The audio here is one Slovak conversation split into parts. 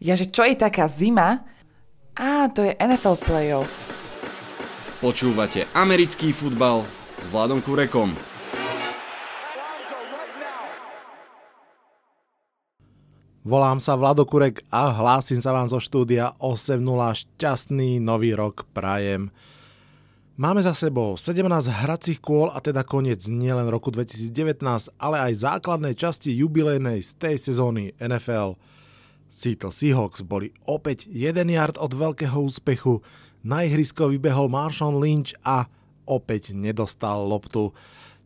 Jaže, čo je taká zima? Á, to je NFL playoff. Počúvate americký futbal s Vladom Kurekom. Volám sa Vlado Kurek a hlásim sa vám zo štúdia 8.0. Šťastný nový rok prajem. Máme za sebou 17 hracích kôl a teda koniec nielen roku 2019, ale aj základnej časti jubilejnej z tej sezóny NFL. Seattle Seahawks boli opäť 1 yard od veľkého úspechu, na ihrisko vybehol Marshawn Lynch a opäť nedostal loptu.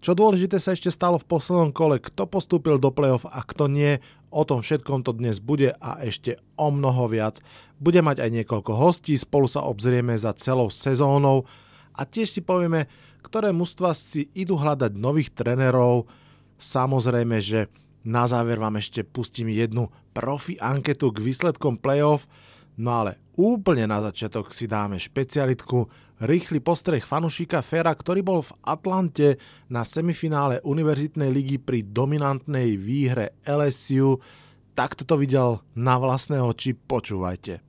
Čo dôležité sa ešte stalo v poslednom kole, kto postúpil do play-off a kto nie, o tom všetkom to dnes bude a ešte o mnoho viac. Bude mať aj niekoľko hostí, spolu sa obzrieme za celou sezónou a tiež si povieme, ktoré mužstvá si idú hľadať nových trénerov. Samozrejme, že na záver vám ešte pustím jednu profi anketu k výsledkom play-off, no ale úplne na začiatok si dáme špecialitku, rýchly postreh fanušika Fera, ktorý bol v Atlante na semifinále univerzitnej ligy pri dominantnej výhre LSU. Takto to videl na vlastné oči, počúvajte.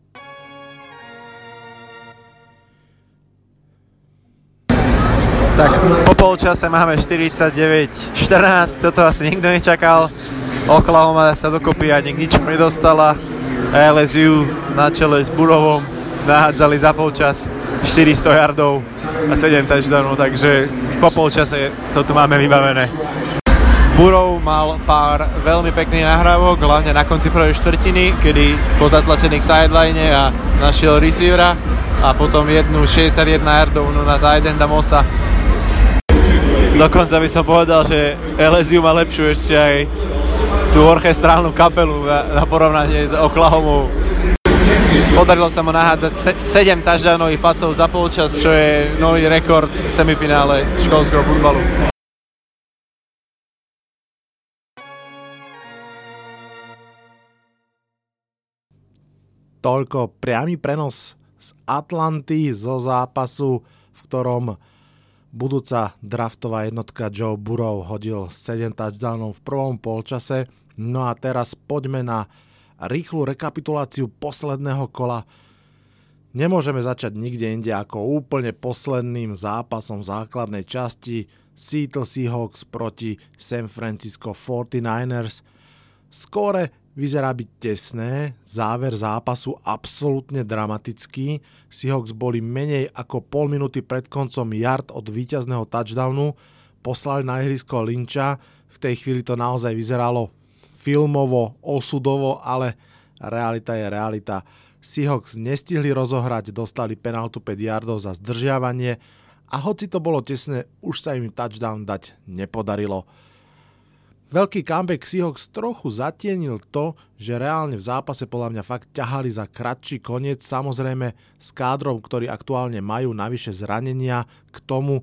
Tak po polčase máme 49-14, toto asi nikto nečakal. Oklahoma sa dokopy ani k ničomu nedostala. LSU na čele s Burrowom nahádzali za polčas 400 yardov a 7 touchdownov, takže už po polčase to tu máme vybavené. Burrow mal pár veľmi pekných nahrávok, hlavne na konci prvej štvrtiny, kedy bol zatlačený k sideline a našiel receivera a potom jednu 61 yardov na tight enda Mossa. Dokonca by som povedal, že LSU má lepšiu ešte aj tú orchestrálnu kapelu na porovnanie s Oklahomou. Podarilo sa mu nahádzať 7 touchdownových pasov za polčas, čo je nový rekord v semifinále školského futbalu. Toľko priamy prenos z Atlanty zo zápasu, v ktorom budúca draftová jednotka Joe Burrow hodil 7 touchdownov v prvom polčase. No a teraz poďme na rýchlu rekapituláciu posledného kola. Nemôžeme začať nikde inde ako úplne posledným zápasom základnej časti, Seattle Seahawks proti San Francisco 49ers. Skóre vyzerá byť tesné, záver zápasu absolútne dramatický. Seahawks boli menej ako pol minúty pred koncom yard od víťazného touchdownu, poslali na ihrisko Lynča, v tej chvíli to naozaj vyzeralo filmovo, osudovo, ale realita je realita. Seahawks nestihli rozohrať, dostali penáltu 5 yardov za zdržiavanie a hoci to bolo tesné, už sa im touchdown dať nepodarilo. Veľký comeback Seahawks trochu zatienil to, že reálne v zápase podľa mňa fakt ťahali za kratší koniec, samozrejme s kádrom, ktorý aktuálne majú, navyše zranenia, k tomu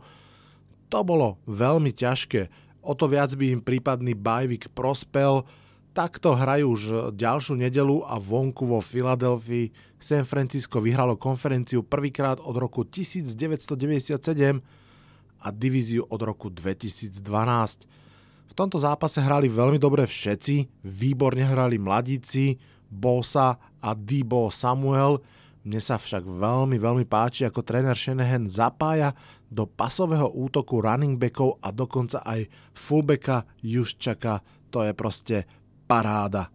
to bolo veľmi ťažké. O to viac by im prípadný bajvik prospel. Takto hrajú už ďalšiu nedeľu a vonku vo Filadelfii. San Francisco vyhralo konferenciu prvýkrát od roku 1997 a divíziu od roku 2012. V tomto zápase hrali veľmi dobre všetci, výborne hrali mladíci, Bosa a Debo Samuel. Mne sa však veľmi páči, ako tréner Shanahan zapája do pasového útoku running backov a dokonca aj fullbacka Juščaka. To je proste paráda.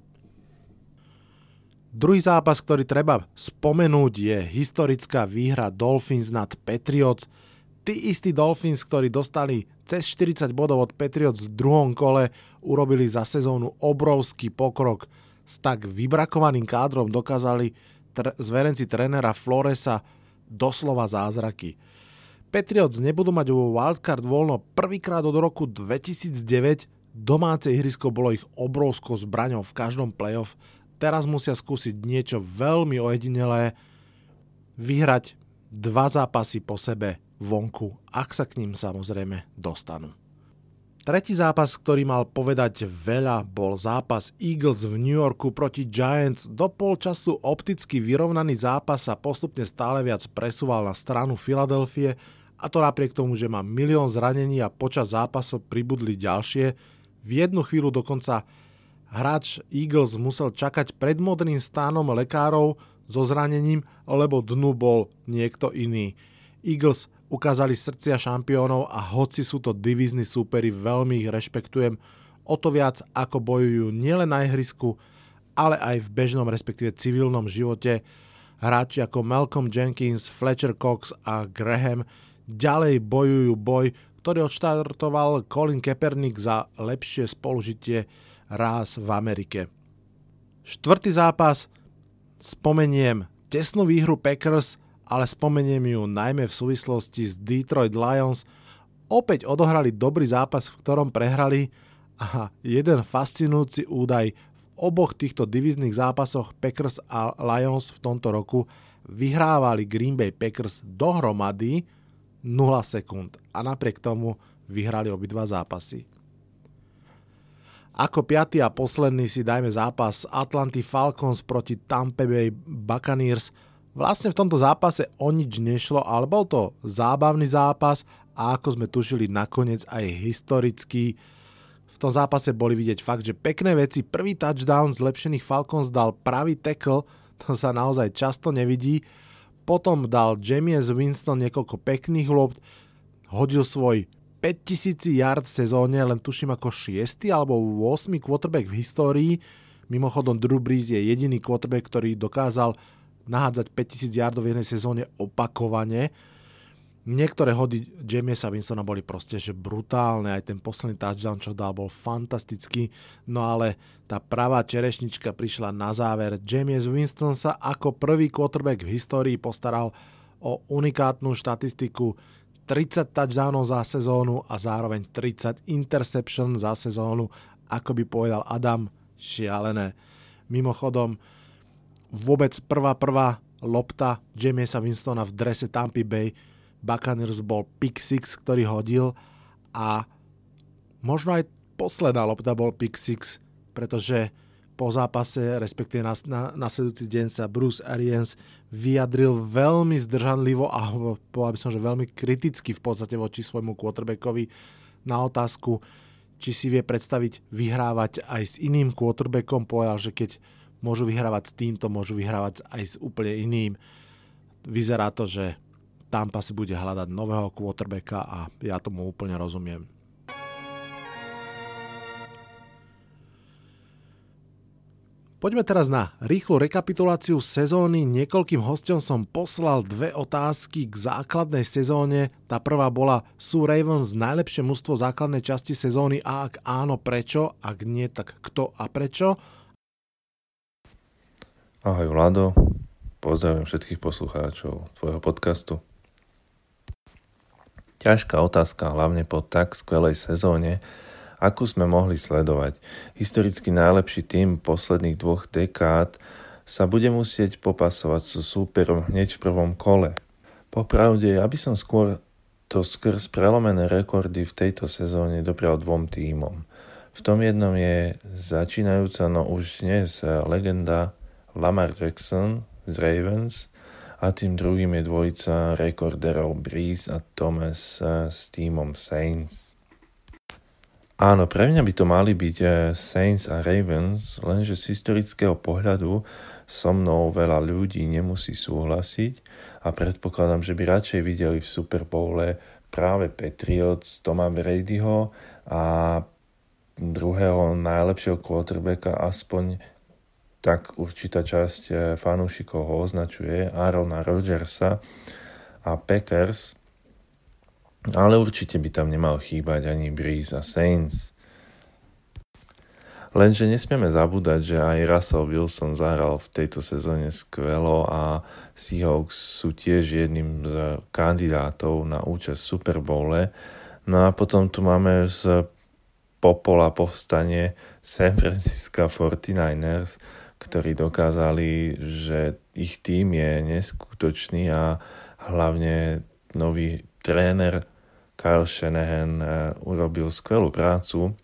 Druhý zápas, ktorý treba spomenúť, je historická výhra Dolphins nad Patriots. Tí istí Dolphins, ktorí dostali cez 40 bodov od Patriots v druhom kole, urobili za sezónu obrovský pokrok. S tak vybrakovaným kádrom dokázali zverenci trénera Floresa doslova zázraky. Patriots nebudú mať vo wildcard voľno prvýkrát od roku 2009. Domáce ihrisko bolo ich obrovskou zbraňou v každom playoff. Teraz musia skúsiť niečo veľmi ojedinelé. Vyhrať 2 zápasy po sebe vonku, ak sa k ním samozrejme dostanú. Tretí zápas, ktorý mal povedať veľa, bol zápas Eagles v New Yorku proti Giants. Do polčasu opticky vyrovnaný zápas sa postupne stále viac presúval na stranu Filadelfie, a to napriek tomu, že má milión zranení a počas zápasov pribudli ďalšie. V jednu chvíľu dokonca hráč Eagles musel čakať pred modrým stánom lekárov so zranením, lebo dnu bol niekto iný. Eagles ukázali srdcia šampiónov a hoci sú to divízni súperi, veľmi ich rešpektujem, o to viac ako bojujú nielen na ihrisku, ale aj v bežnom, respektíve civilnom živote. Hráči ako Malcolm Jenkins, Fletcher Cox a Graham ďalej bojujú boj, ktorý odštartoval Colin Kaepernick za lepšie spolužitie ráz v Amerike. Štvrtý zápas, spomeniem tesnú výhru Packers, ale spomeniem ju najmä v súvislosti s Detroit Lions. Opäť odohrali dobrý zápas, v ktorom prehrali, a jeden fascinujúci údaj: v oboch týchto divíznych zápasoch Packers a Lions v tomto roku vyhrávali Green Bay Packers dohromady 0 sekúnd a napriek tomu vyhrali obidva zápasy. Ako piaty a posledný si dajme zápas Atlanty Falcons proti Tampa Bay Buccaneers. Vlastne v tomto zápase o nič nešlo, ale bol to zábavný zápas a ako sme tušili, nakoniec aj historický. V tom zápase boli vidieť fakt, že pekné veci. Prvý touchdown zlepšených Falcons dal pravý tackle, to sa naozaj často nevidí. Potom dal Jameis Winston niekoľko pekných lopt, hodil svoj 5000 yard v sezóne, len tuším ako 6. alebo 8. quarterback v histórii. Mimochodom Drew Brees je jediný quarterback, ktorý dokázal nahádzať 5000 yardov v jednej sezóne opakovane. Niektoré hody Jamesa Winstona boli proste že brutálne, aj ten posledný touchdown, čo dal, bol fantastický, no ale tá pravá čerešnička prišla na záver. James Winston sa ako prvý quarterback v histórii postaral o unikátnu štatistiku: 30 touchdownov za sezónu a zároveň 30 interception za sezónu, ako by povedal Adam, šialené. Mimochodom, vôbec prvá lopta Jamesa Winstona v drese Tampa Bay Buccaneers bol pick six, ktorý hodil, a možno aj posledná lopta bol pick six, pretože po zápase, respektíve nasledujúci deň, sa Bruce Arians vyjadril veľmi zdržanlivo a povedal by som, že veľmi kriticky v podstate voči svojmu quarterbackovi na otázku, či si vie predstaviť vyhrávať aj s iným quarterbackom. Povedal, že keď môžu vyhrávať s týmto, môžu vyhrávať aj s úplne iným. Vyzerá to, že Tampa si bude hľadať nového quarterbacka a ja tomu úplne rozumiem. Poďme teraz na rýchlu rekapituláciu sezóny. Niekoľkým hosťom som poslal dve otázky k základnej sezóne. Tá prvá bola: sú Ravens najlepšie mužstvo základnej časti sezóny a ak áno, prečo? Ak nie, tak kto a prečo? Ahoj Vlado, pozdravím všetkých poslucháčov tvojho podcastu. Ťažká otázka, hlavne po tak skvelej sezóne, ako sme mohli sledovať. Historicky najlepší tým posledných 2 dekád sa bude musieť popasovať so súperom hneď v prvom kole. Popravde, ja by som skôr to skrz prelomené rekordy v tejto sezóne doprial 2 tímom. V tom jednom je začínajúca, no už dnes legenda Lamar Jackson z Ravens a tým druhým je dvojica rekorderov Brees a Thomas s tímom Saints. Áno, pre mňa by to mali byť Saints a Ravens, lenže z historického pohľadu so mnou veľa ľudí nemusí súhlasiť a predpokladám, že by radšej videli v Super Bowle práve Patriots Toma Bradyho a druhého najlepšieho quarterbacka, aspoň tak určitá časť fanúšikov ho označuje, Aarona Rodgersa a Packers, ale určite by tam nemal chýbať ani Brees a Saints. Lenže nesmieme zabúdať, že aj Russell Wilson zahral v tejto sezóne skvelo a Seahawks sú tiež jedným z kandidátov na účasť v Super Bowle. No a potom tu máme z popola povstanie San Francisco 49ers, ktorí dokázali, že ich tím je neskutočný a hlavne nový tréner Kyle Shanahan urobil skvelú prácu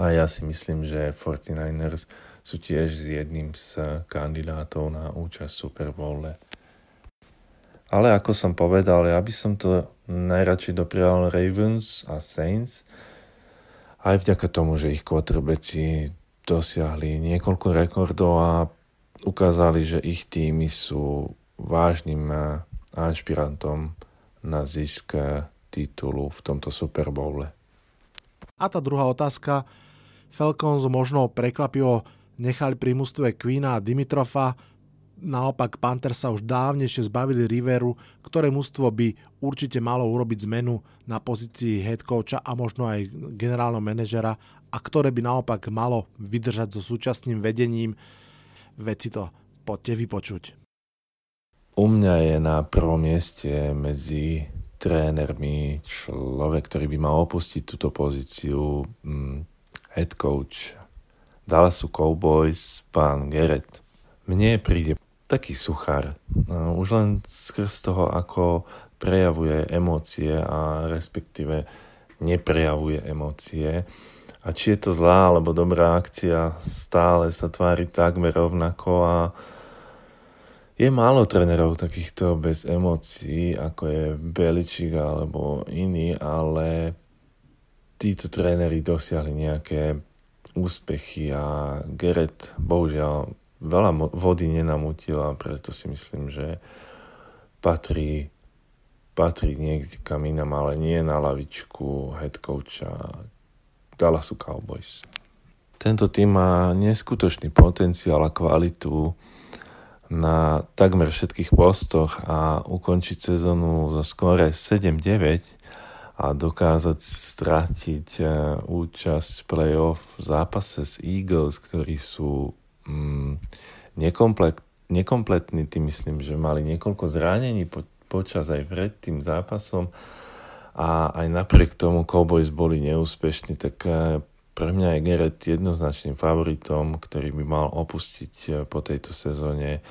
a ja si myslím, že 49ers sú tiež jedným z kandidátov na účasť v Super Bowle. Ale ako som povedal, ja by som to najradšej doprial Ravens a Saints, aj vďaka tomu, že ich quarterbacki dosiahli niekoľko rekordov a ukázali, že ich týmy sú vážnym ašpirantom na zisk titulu v tomto Super Bowle. A tá druhá otázka. Falcons možno prekvapivo nechali pri mústve Queena a Dimitrofa, naopak Panthers sa už dávnejšie zbavili Riveru, ktoré mústvo by určite malo urobiť zmenu na pozícii head coacha a možno aj generálneho manažera a ktoré by naopak malo vydržať so súčasným vedením. Veď si to poďte vypočuť. U mňa je na prvom mieste medzi trénermi človek, ktorý by mal opustiť túto pozíciu, head coach Dallasu Cowboys, pán Garrett. Mne príde taký suchár, už len skrz toho, ako prejavuje emócie a respektíve neprejavuje emócie. A či je to zlá alebo dobrá akcia, stále sa tvári takmer rovnako a je málo trénerov takýchto bez emócií, ako je Belichick alebo iní, ale títo tréneri dosiahli nejaké úspechy a Garrett bohužiaľ veľa vody nenamútila, preto si myslím, že patrí niekde kam inam, ale nie na lavičku head coacha Dallasu Cowboys. Tento tým má neskutočný potenciál a kvalitu na takmer všetkých postoch a ukončiť sezónu zo skóre 7-9 a dokázať stratiť účasť v playoff v zápase s Eagles, ktorí sú nekompletní, tým myslím, že mali niekoľko zranení počas aj pred tým zápasom a aj napriek tomu Cowboys boli neúspešní, tak pre mňa je Garrett jednoznačným favoritom, ktorý by mal opustiť po tejto sezóne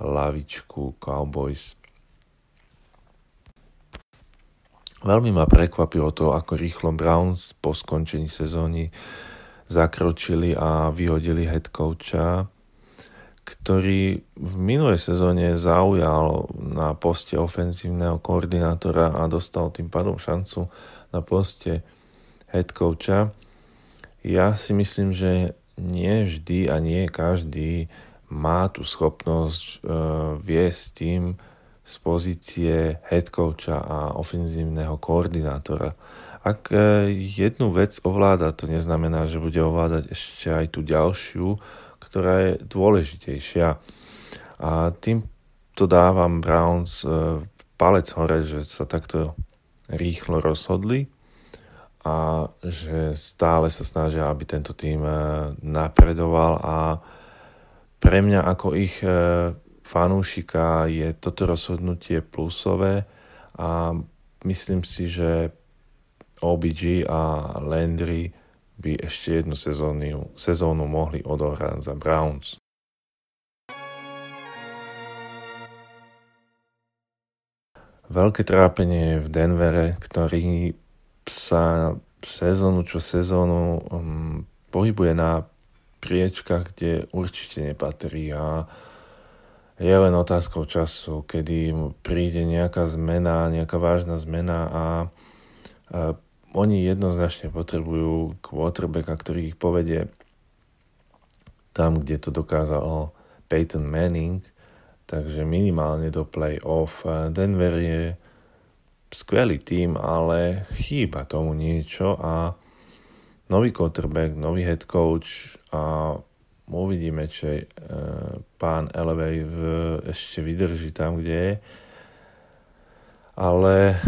lavičku Cowboys. Veľmi ma prekvapilo to, ako rýchlo Browns po skončení sezóny zakročili a vyhodili head coacha, ktorý v minulej sezóne zaujal na poste ofenzívneho koordinátora a dostal tým pádom šancu na poste head coacha. Ja si myslím, že nie vždy a nie každý má tú schopnosť viesť tým z pozície head coacha a ofenzívneho koordinátora. Ak jednu vec ovláda, to neznamená, že bude ovládať ešte aj tú ďalšiu, ktorá je dôležitejšia. A tým to dávam Browns palec hore, že sa takto rýchlo rozhodli a že stále sa snažia, aby tento tým napredoval a pre mňa ako ich fanúšika je toto rozhodnutie plusové a myslím si, že OBG a Landry by ešte jednu sezónu mohli odohrať za Browns. Veľké trápenie je v Denvere, ktorý sa sezónu čo sezónu pohybuje na priečkach, kde určite nepatrí a je len otázkou času, kedy príde nejaká zmena, nejaká vážna zmena a oni jednoznačne potrebujú quarterbacka, ktorý ich povedie tam, kde to dokázal Peyton Manning, takže minimálne do play-off. Denver je skvelý tím, ale chýba tomu niečo a nový quarterback, nový head coach a uvidíme, či pán Elway ešte vydrží tam, kde je. Ale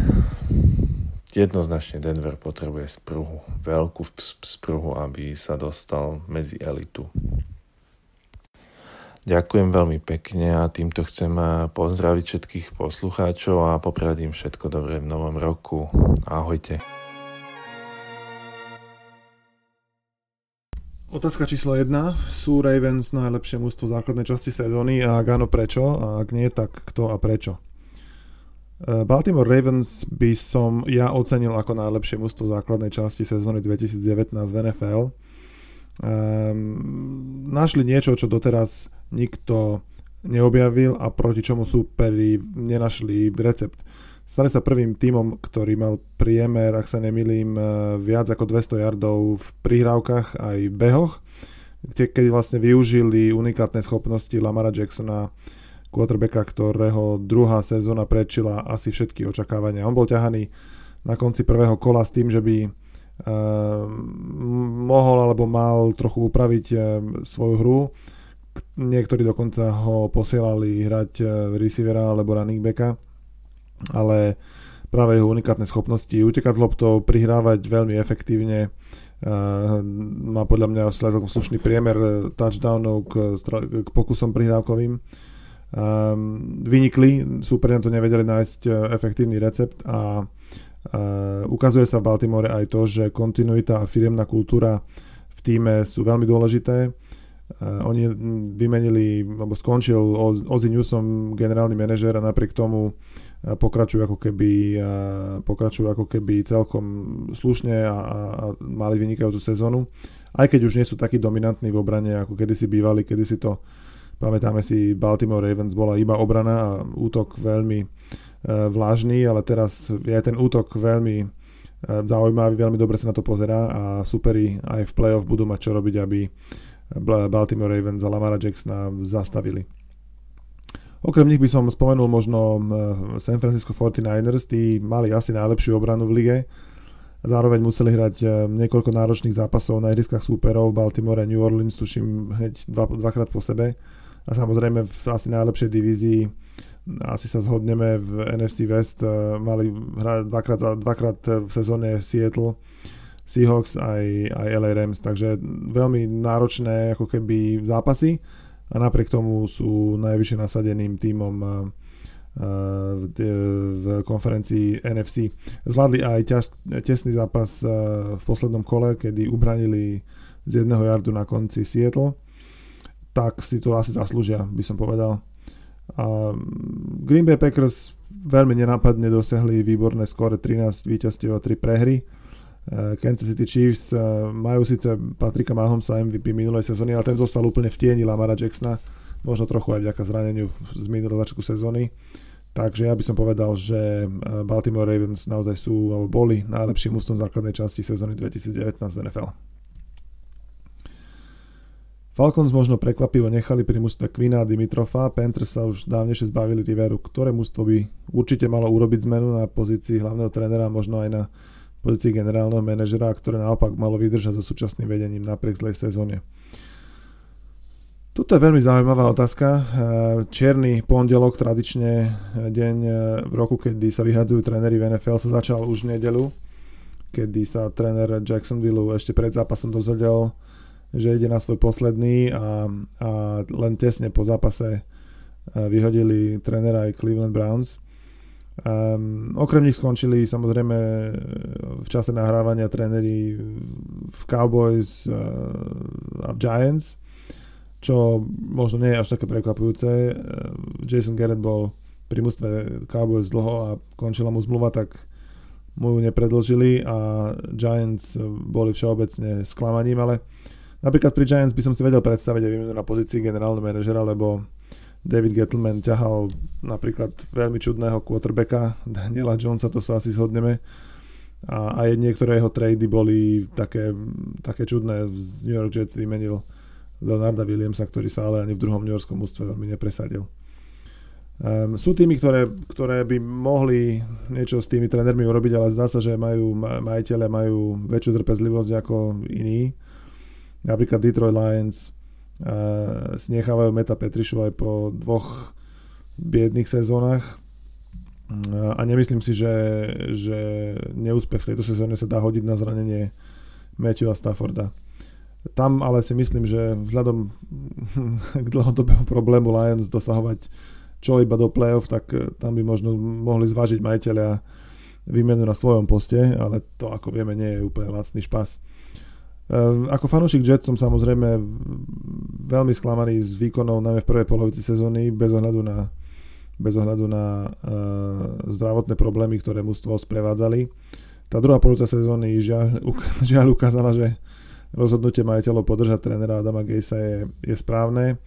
jednoznačne Denver potrebuje spruhu, veľkú spruhu, aby sa dostal medzi elitu. Ďakujem veľmi pekne a týmto chcem pozdraviť všetkých poslucháčov a popriať im všetko dobré v novom roku. Ahojte. Otázka číslo 1. Sú Ravens najlepšie mužstvo základnej časti sezóny a ak áno, prečo? A ak nie, tak kto a prečo? Baltimore Ravens by som ja ocenil ako najlepšie mužstvo základnej časti sezóny 2019 v NFL. Našli niečo, čo doteraz nikto neobjavil a proti čomu súperi nenašli recept. Stali sa prvým tímom, ktorý mal priemer, ak sa nemýlim, viac ako 200 yardov v prihrávkach aj v behoch, keď vlastne využili unikátne schopnosti Lamara Jacksona, quarterbacka, ktorého druhá sezóna prečila asi všetky očakávania. On bol ťahaný na konci prvého kola s tým, že by mohol alebo mal trochu upraviť svoju hru. Niektorí dokonca ho posielali hrať receivera alebo running backa, ale práve jeho unikátne schopnosti utekať z loptou, prihrávať veľmi efektívne, má podľa mňa celkom slušný priemer touchdownov k pokusom prihrávkovým. Vynikli, súperi to nevedeli nájsť efektívny recept a ukazuje sa v Baltimore aj to, že kontinuita a firemná kultúra v tíme sú veľmi dôležité. Oni vymenili, alebo skončil Ozzy Newsom generálny manažér a napriek tomu pokračujú ako keby celkom slušne a mali vynikajúcu sezónu, aj keď už nie sú takí dominantní v obrane ako kedysi bývali, kedysi to pamätáme si, Baltimore Ravens bola iba obrana a útok veľmi vlážny, ale teraz je ten útok veľmi zaujímavý, veľmi dobre sa na to pozerá a superi aj v playoff budú mať čo robiť, aby Baltimore Ravens a Lamara Jacksona zastavili. Okrem nich by som spomenul možno San Francisco 49ers, tí mali asi najlepšiu obranu v lige. Zároveň museli hrať niekoľko náročných zápasov na ihriskách súperov v Baltimore a New Orleans, tuším hneď dvakrát po sebe. A samozrejme v asi najlepšej divízii, asi sa zhodneme, v NFC West mali hrať dvakrát v sezóne Seattle Seahawks aj LA Rams, takže veľmi náročné ako keby zápasy a napriek tomu sú najvyššie nasadeným tímom v konferencii NFC. Zvládli aj tesný zápas v poslednom kole, kedy ubranili z jedného yardu na konci Seattle, tak si to asi zaslúžia, by som povedal. Green Bay Packers veľmi nenápadne dosiahli výborné skóre, 13 víťazstiev a 3 prehry. Kansas City Chiefs majú síce Patricka Mahomesa, MVP minulej sezóny, ale ten zostal úplne v tieni Lamara Jacksona, možno trochu aj vďaka zraneniu z minulého začiatku sezóny. Takže ja by som povedal, že Baltimore Ravens naozaj sú, alebo boli, najlepším mužstvom základnej časti sezóny 2019 v NFL. Falcons možno prekvapivo nechali pri mužstve Quina a Dimitrofa, Panthers sa už dávnejšie zbavili Riveru, ktoré mužstvo by určite malo urobiť zmenu na pozícii hlavného trénera, možno aj na pozícii generálneho manažera, ktoré naopak malo vydržať so súčasným vedením napriek zlej sezóne. Toto je veľmi zaujímavá otázka. Čierny pondelok, tradične deň v roku, kedy sa vyhadzujú tréneri v NFL, sa začal už v nedeľu, kedy sa tréner Jacksonville ešte pred zápasom dozvedel, že ide na svoj posledný a len tesne po zápase vyhodili trénera aj Cleveland Browns. Okrem nich skončili samozrejme v čase nahrávania tréneri v Cowboys a v Giants, čo možno nie je až také prekvapujúce. Jason Garrett bol pri mužstve Cowboys dlho a končila mu zmluva, tak mu ju nepredlžili a Giants boli všeobecne sklamaním, ale napríklad pri Giants by som si vedel predstaviť aj výmenu na pozícii generálneho manažera, lebo David Gettleman ťahal napríklad veľmi čudného quarterbacka Daniela Jonesa, to sa asi zhodneme, a aj niektoré jeho trady boli také čudné. Z New York Jets vymenil Leonarda Williamsa, ktorý sa ale ani v druhom newyorskom mužstve veľmi nepresadil. Sú týmy, ktoré by mohli niečo s tými trénermi urobiť, ale zdá sa, že majiteľe majú väčšiu trpezlivosť ako iní. Napríklad Detroit Lions nechávajú Meta Petrišu aj po dvoch biedných sezónach a nemyslím si, že neúspech v tejto sezóne sa dá hodiť na zranenie Matthewa Stafforda. Tam ale si myslím, že vzhľadom k dlhodobému problému Lions dosahovať čo iba do playoff, tak tam by možno mohli zvážiť majiteľa výmenu na svojom poste, ale to, ako vieme, nie je úplne lacný špas. Ako fanúšik Jets som samozrejme veľmi sklamaný z výkonov najmä v prvej polovici sezóny bez ohľadu na zdravotné problémy, ktoré mužstvo sprevádzali. Tá druhá polovica sezóny žiaľ ukázala, že rozhodnutie majiteľov podržať trénera Adama Gacea je správne.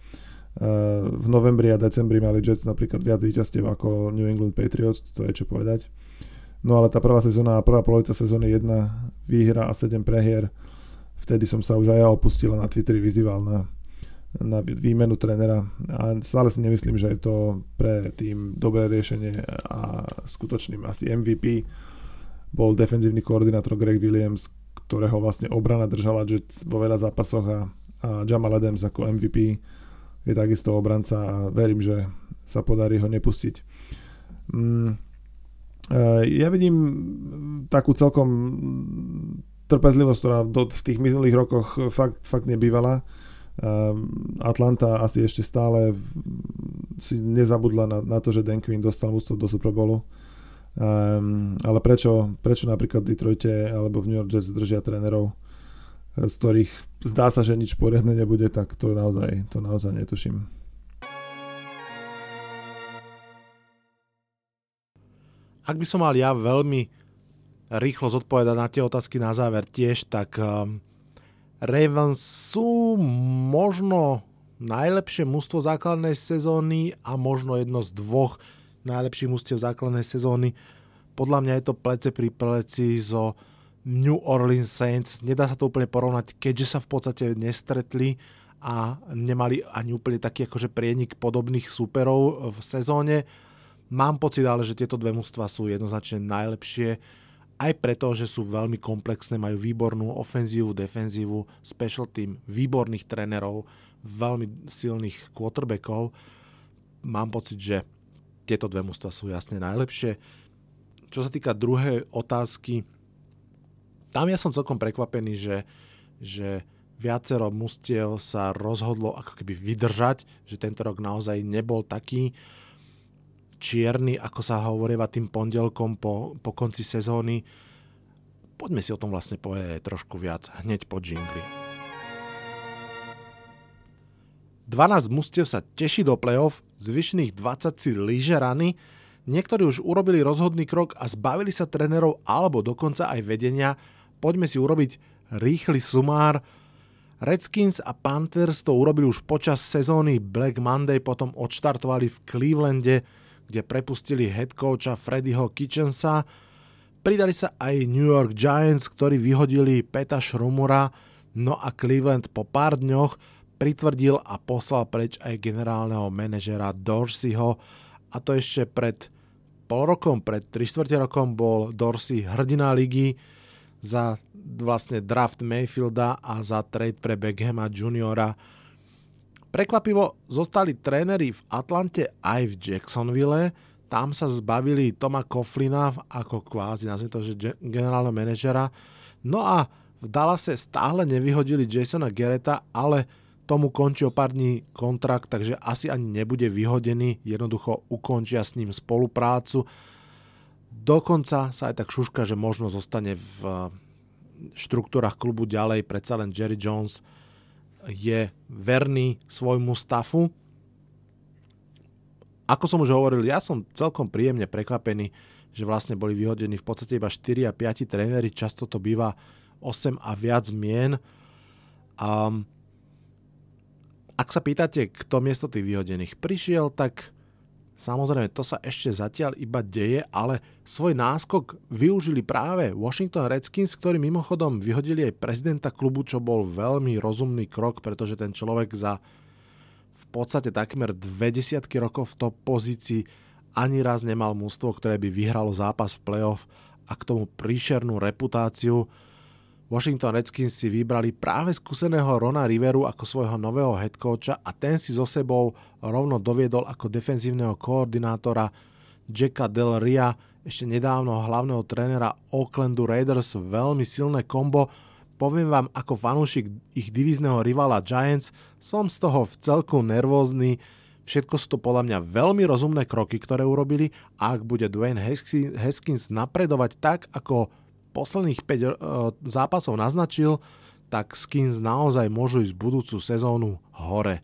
V novembri a decembri mali Jets napríklad viac víťazstiev ako New England Patriots, co je čo povedať. No ale tá prvá sezóna a prvá polovica sezóny 1 výhra a 7 prehier. Vtedy som sa už aj ja opustil a na Twitteri vyzýval na výmenu trénera a stále si nemyslím, že je to pre tým dobré riešenie a skutočným asi MVP bol defenzívny koordinátor Greg Williams, ktorého vlastne obrana držala Jets vo veľa zápasoch a Jamal Adams ako MVP je takisto obranca a verím, že sa podarí ho nepustiť. Ja vidím takú celkom trpezlivosť, ktorá v tých minulých rokoch fakt nebývala. Atlanta asi ešte stále si nezabudla na to, že Dan Quinn dostal mužstvo do Super Bowlu. Ale prečo napríklad v Detroite alebo v New York Jets držia trénerov, z ktorých zdá sa, že nič poriadne nebude, tak to naozaj netuším. Ak by som mal ja veľmi rýchlo zodpovedať na tie otázky na záver tiež, tak Ravens sú možno najlepšie mužstvo základnej sezóny a možno jedno z dvoch najlepších mužstiev základnej sezóny. Podľa mňa je to plece pri pleci zo New Orleans Saints, nedá sa to úplne porovnať, keďže sa v podstate nestretli a nemali ani úplne taký akože prienik podobných súperov v sezóne. Mám pocit ale, že tieto dve mužstva sú jednoznačne najlepšie, aj preto, že sú veľmi komplexné, majú výbornú ofenzívu, defenzívu, special team, výborných trénerov, veľmi silných quarterbackov. Mám pocit, že tieto dve mužstva sú jasne najlepšie. Čo sa týka druhej otázky, tam ja som celkom prekvapený, že viacero mužstiev sa rozhodlo ako keby vydržať, že tento rok naozaj nebol taký čierny, ako sa hovorieva tým pondelkom po konci sezóny. Poďme si o tom vlastne povedať trošku viac hneď po džingli. 12 mužstiev sa teší do play-off, zvyšných 20 si líže rany. Niektorí už urobili rozhodný krok a zbavili sa trénerov alebo dokonca aj vedenia. Poďme si urobiť rýchly sumár. Redskins a Panthers to urobili už počas sezóny. Black Monday potom odštartovali v Clevelande, kde prepustili head coacha Freddyho Kitchensa. Pridali sa aj New York Giants, ktorí vyhodili Peta Schrummera. No a Cleveland po pár dňoch pritvrdil a poslal preč aj generálneho manažera Dorseyho. A to ešte pred pol rokom, pred 3/4 rokom bol Dorsey hrdina ligy za vlastne draft Mayfielda a za trade pre Beckhama juniora. Prekvapivo zostali tréneri v Atlante aj v Jacksonville. Tam sa zbavili Toma Coughlina ako kvázi, nazvime to, že generálneho manažera. No a v Dallase stále nevyhodili Jasona Garretta, ale tomu končí o pár dní kontrakt, takže asi ani nebude vyhodený. Jednoducho ukončia s ním spoluprácu. Dokonca sa aj tak šuška, že možno zostane v štruktúrach klubu ďalej, predsa len Jerry Jones je verný svojmu stafu. Ako som už hovoril, ja som celkom príjemne prekvapený, že vlastne boli vyhodení v podstate iba 4 a 5 tréneri, často to býva 8 a viac mien. Ak sa pýtate, kto miesto tých vyhodených prišiel, tak samozrejme, to sa ešte zatiaľ iba deje, ale svoj náskok využili práve Washington Redskins, ktorí mimochodom vyhodili aj prezidenta klubu, čo bol veľmi rozumný krok, pretože ten človek za v podstate takmer 20 rokov v top pozícii ani raz nemal mužstvo, ktoré by vyhralo zápas v playoff a k tomu príšernú reputáciu. Washington Redskins si vybrali práve skúseného Rona Riveru ako svojho nového headcoacha a ten si so sebou rovno doviedol ako defenzívneho koordinátora Jacka Del Ria, ešte nedávno hlavného trénera Oaklandu Raiders, veľmi silné kombo. Poviem vám, ako fanúšik ich divízneho rivala Giants, som z toho vcelku nervózny. Všetko sú to podľa mňa veľmi rozumné kroky, ktoré urobili, a ak bude Dwayne Haskins napredovať tak, ako posledných 5 zápasov naznačil, tak Skins naozaj môžu ísť budúcu sezónu hore.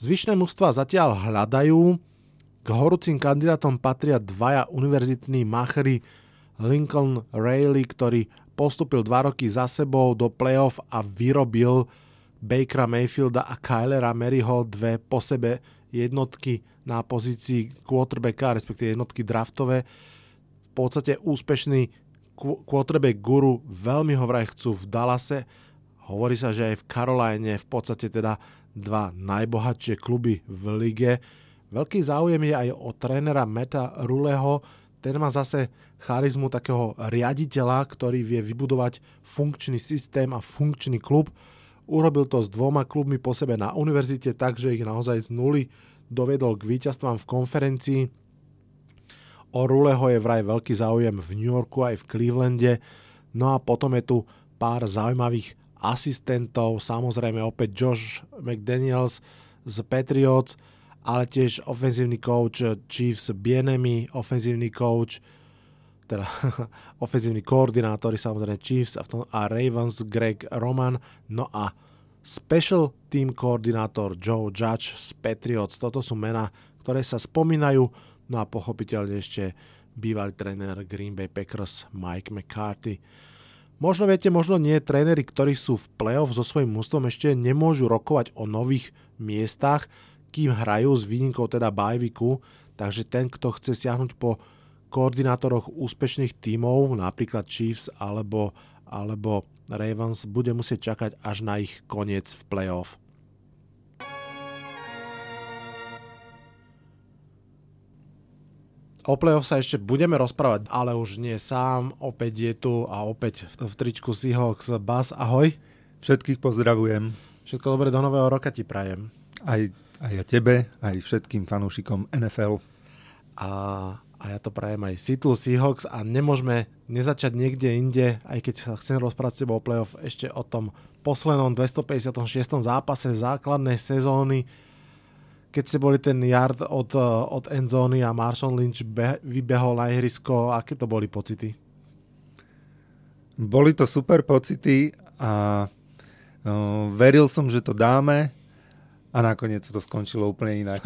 Zvyšné mužstva zatiaľ hľadajú. K horúcim kandidátom patria dvaja univerzitní machry, Lincoln Riley, ktorý postúpil 2 roky za sebou do playoff a vyrobil Bakera Mayfielda a Kylera Maryho, dve po sebe jednotky na pozícii quarterbacka, respektíve jednotky draftové. V podstate úspešný quarterback guru, veľmi ho vraj chcú v Dallase. Hovorí sa, že aj v Karoline, v podstate teda dva najbohatšie kluby v lige. Veľký záujem je aj o trénera Meta Ruleho. Ten má zase charizmu takého riaditeľa, ktorý vie vybudovať funkčný systém a funkčný klub. Urobil to s dvoma klubmi po sebe na univerzite, takže ich naozaj z nuly dovedol k víťazstvám v konferencii. O Ruleho je vraj veľký záujem v New Yorku aj v Clevelande. No a potom je tu pár zaujímavých asistentov, samozrejme opäť Josh McDaniels z Patriots, ale tiež ofenzívny coach Chiefs Bienemy, ofenzívny koordinátori samozrejme Chiefs a Ravens Greg Roman, no a special team koordinátor Joe Judge z Patriots. Toto sú mená, ktoré sa spomínajú, no a pochopiteľne ešte bývalý tréner Green Bay Packers Mike McCarthy. Možno viete, možno nie, tréneri, ktorí sú v play-off so svojím mužstvom, ešte nemôžu rokovať o nových miestach, kým hrajú, s výnimkou teda bajviku, takže ten, kto chce siahnuť po koordinátoroch úspešných tímov, napríklad Chiefs alebo Ravens, bude musieť čakať až na ich koniec v play-off. O play-off sa ešte budeme rozprávať, ale už nie sám, opäť je tu a opäť v tričku Seahawks. Bas, ahoj. Všetkých pozdravujem. Všetko dobre, do nového roka ti prajem. Aj ja tebe, aj všetkým fanúšikom NFL. A ja to prajem aj Seattle Seahawks a nemôžeme nezačať niekde inde, aj keď sa chcem rozprávať s tebou o play-off ešte o tom poslednom 256. zápase základnej sezóny, keď ste boli ten yard od endzóny a Marshawn Lynch vybehol na ihrisko. Aké to boli pocity? Boli to super pocity a veril som, že to dáme, a nakoniec to skončilo úplne inak.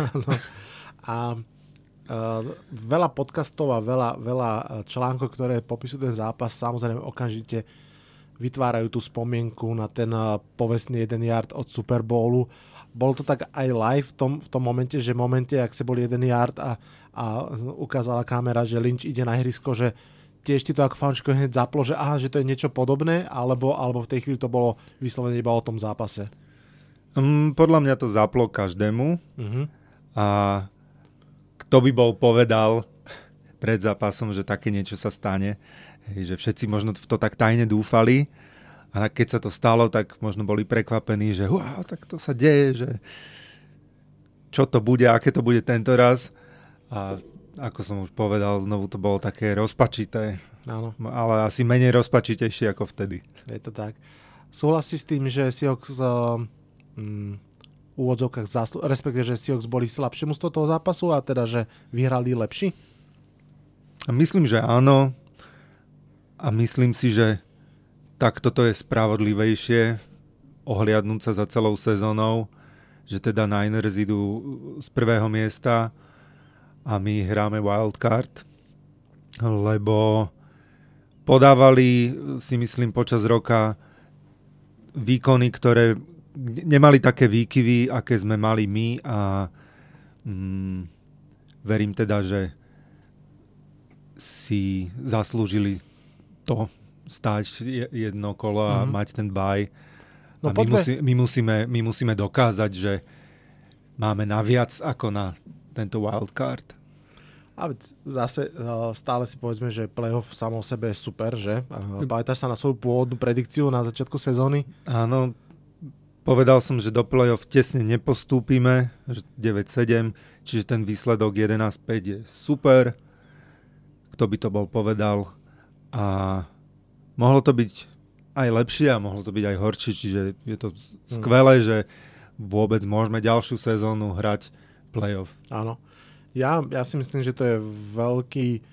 Veľa podcastov a veľa článkov, ktoré popisujú ten zápas, samozrejme okamžite vytvárajú tú spomienku na ten povestný jeden yard od Super Bowlu. Bolo to tak aj live v tom momente, že ak sa boli jeden yard a ukázala kamera, že Lynch ide na ihrisko, že tiež ti to ako fančko hneď zaplo, že aha, že to je niečo podobné, alebo v tej chvíli to bolo vyslovene iba o tom zápase? Podľa mňa to zaplo každému. Uh-huh. A kto by bol povedal pred zápasom, že také niečo sa stane, že všetci možno v to tak tajne dúfali. A keď sa to stalo, tak možno boli prekvapení, že wow, tak to sa deje, že čo to bude, aké to bude tento raz. A ako som už povedal, znovu to bolo také rozpačité. Áno. Ale asi menej rozpačitejšie ako vtedy. Je to tak. Súhlasí s tým, že Seahawks že Seahawks boli slabšímu z toho zápasu a teda, že vyhrali lepší? Myslím, že áno. A myslím si, že tak toto je spravodlivejšie, ohliadnúť sa za celou sezónou, že teda Niners idú z prvého miesta a my hráme wildcard, lebo podávali, si myslím, počas roka výkony, ktoré nemali také výkyvy, aké sme mali my, a verím teda, že si zaslúžili to, stáť jedno kolo a mať ten baj. No, a my musíme dokázať, že máme naviac ako na tento wildcard. A zase stále si povedzme, že playoff samo o sebe je super, že? Pamätáš sa na svoju pôvodnú predikciu na začiatku sezóny? Áno, povedal som, že do playoff tesne nepostúpime, 9-7, čiže ten výsledok 11-5 je super. Kto by to bol povedal? A mohlo to byť aj lepšie a mohlo to byť aj horšie, čiže je to skvelé, že vôbec môžeme ďalšiu sezónu hrať playoff. Áno. Ja si myslím, že to je veľký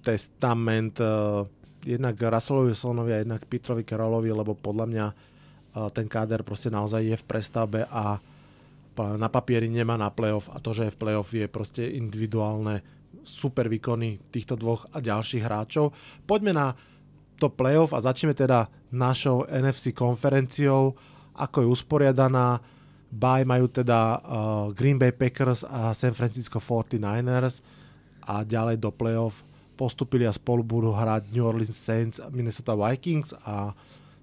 testament jednak Russellovi Wilsonovi a jednak Petrovi Carrollovi, lebo podľa mňa ten káder proste naozaj je v prestavbe a na papieri nemá na playoff, a to, že je v playoff, je proste individuálne super výkony týchto dvoch a ďalších hráčov. Poďme na to playoff a začneme teda našou NFC konferenciou ako je usporiadaná. Bye majú teda Green Bay Packers a San Francisco 49ers a ďalej do playoff postupili a spolu budú hrať New Orleans Saints, Minnesota Vikings a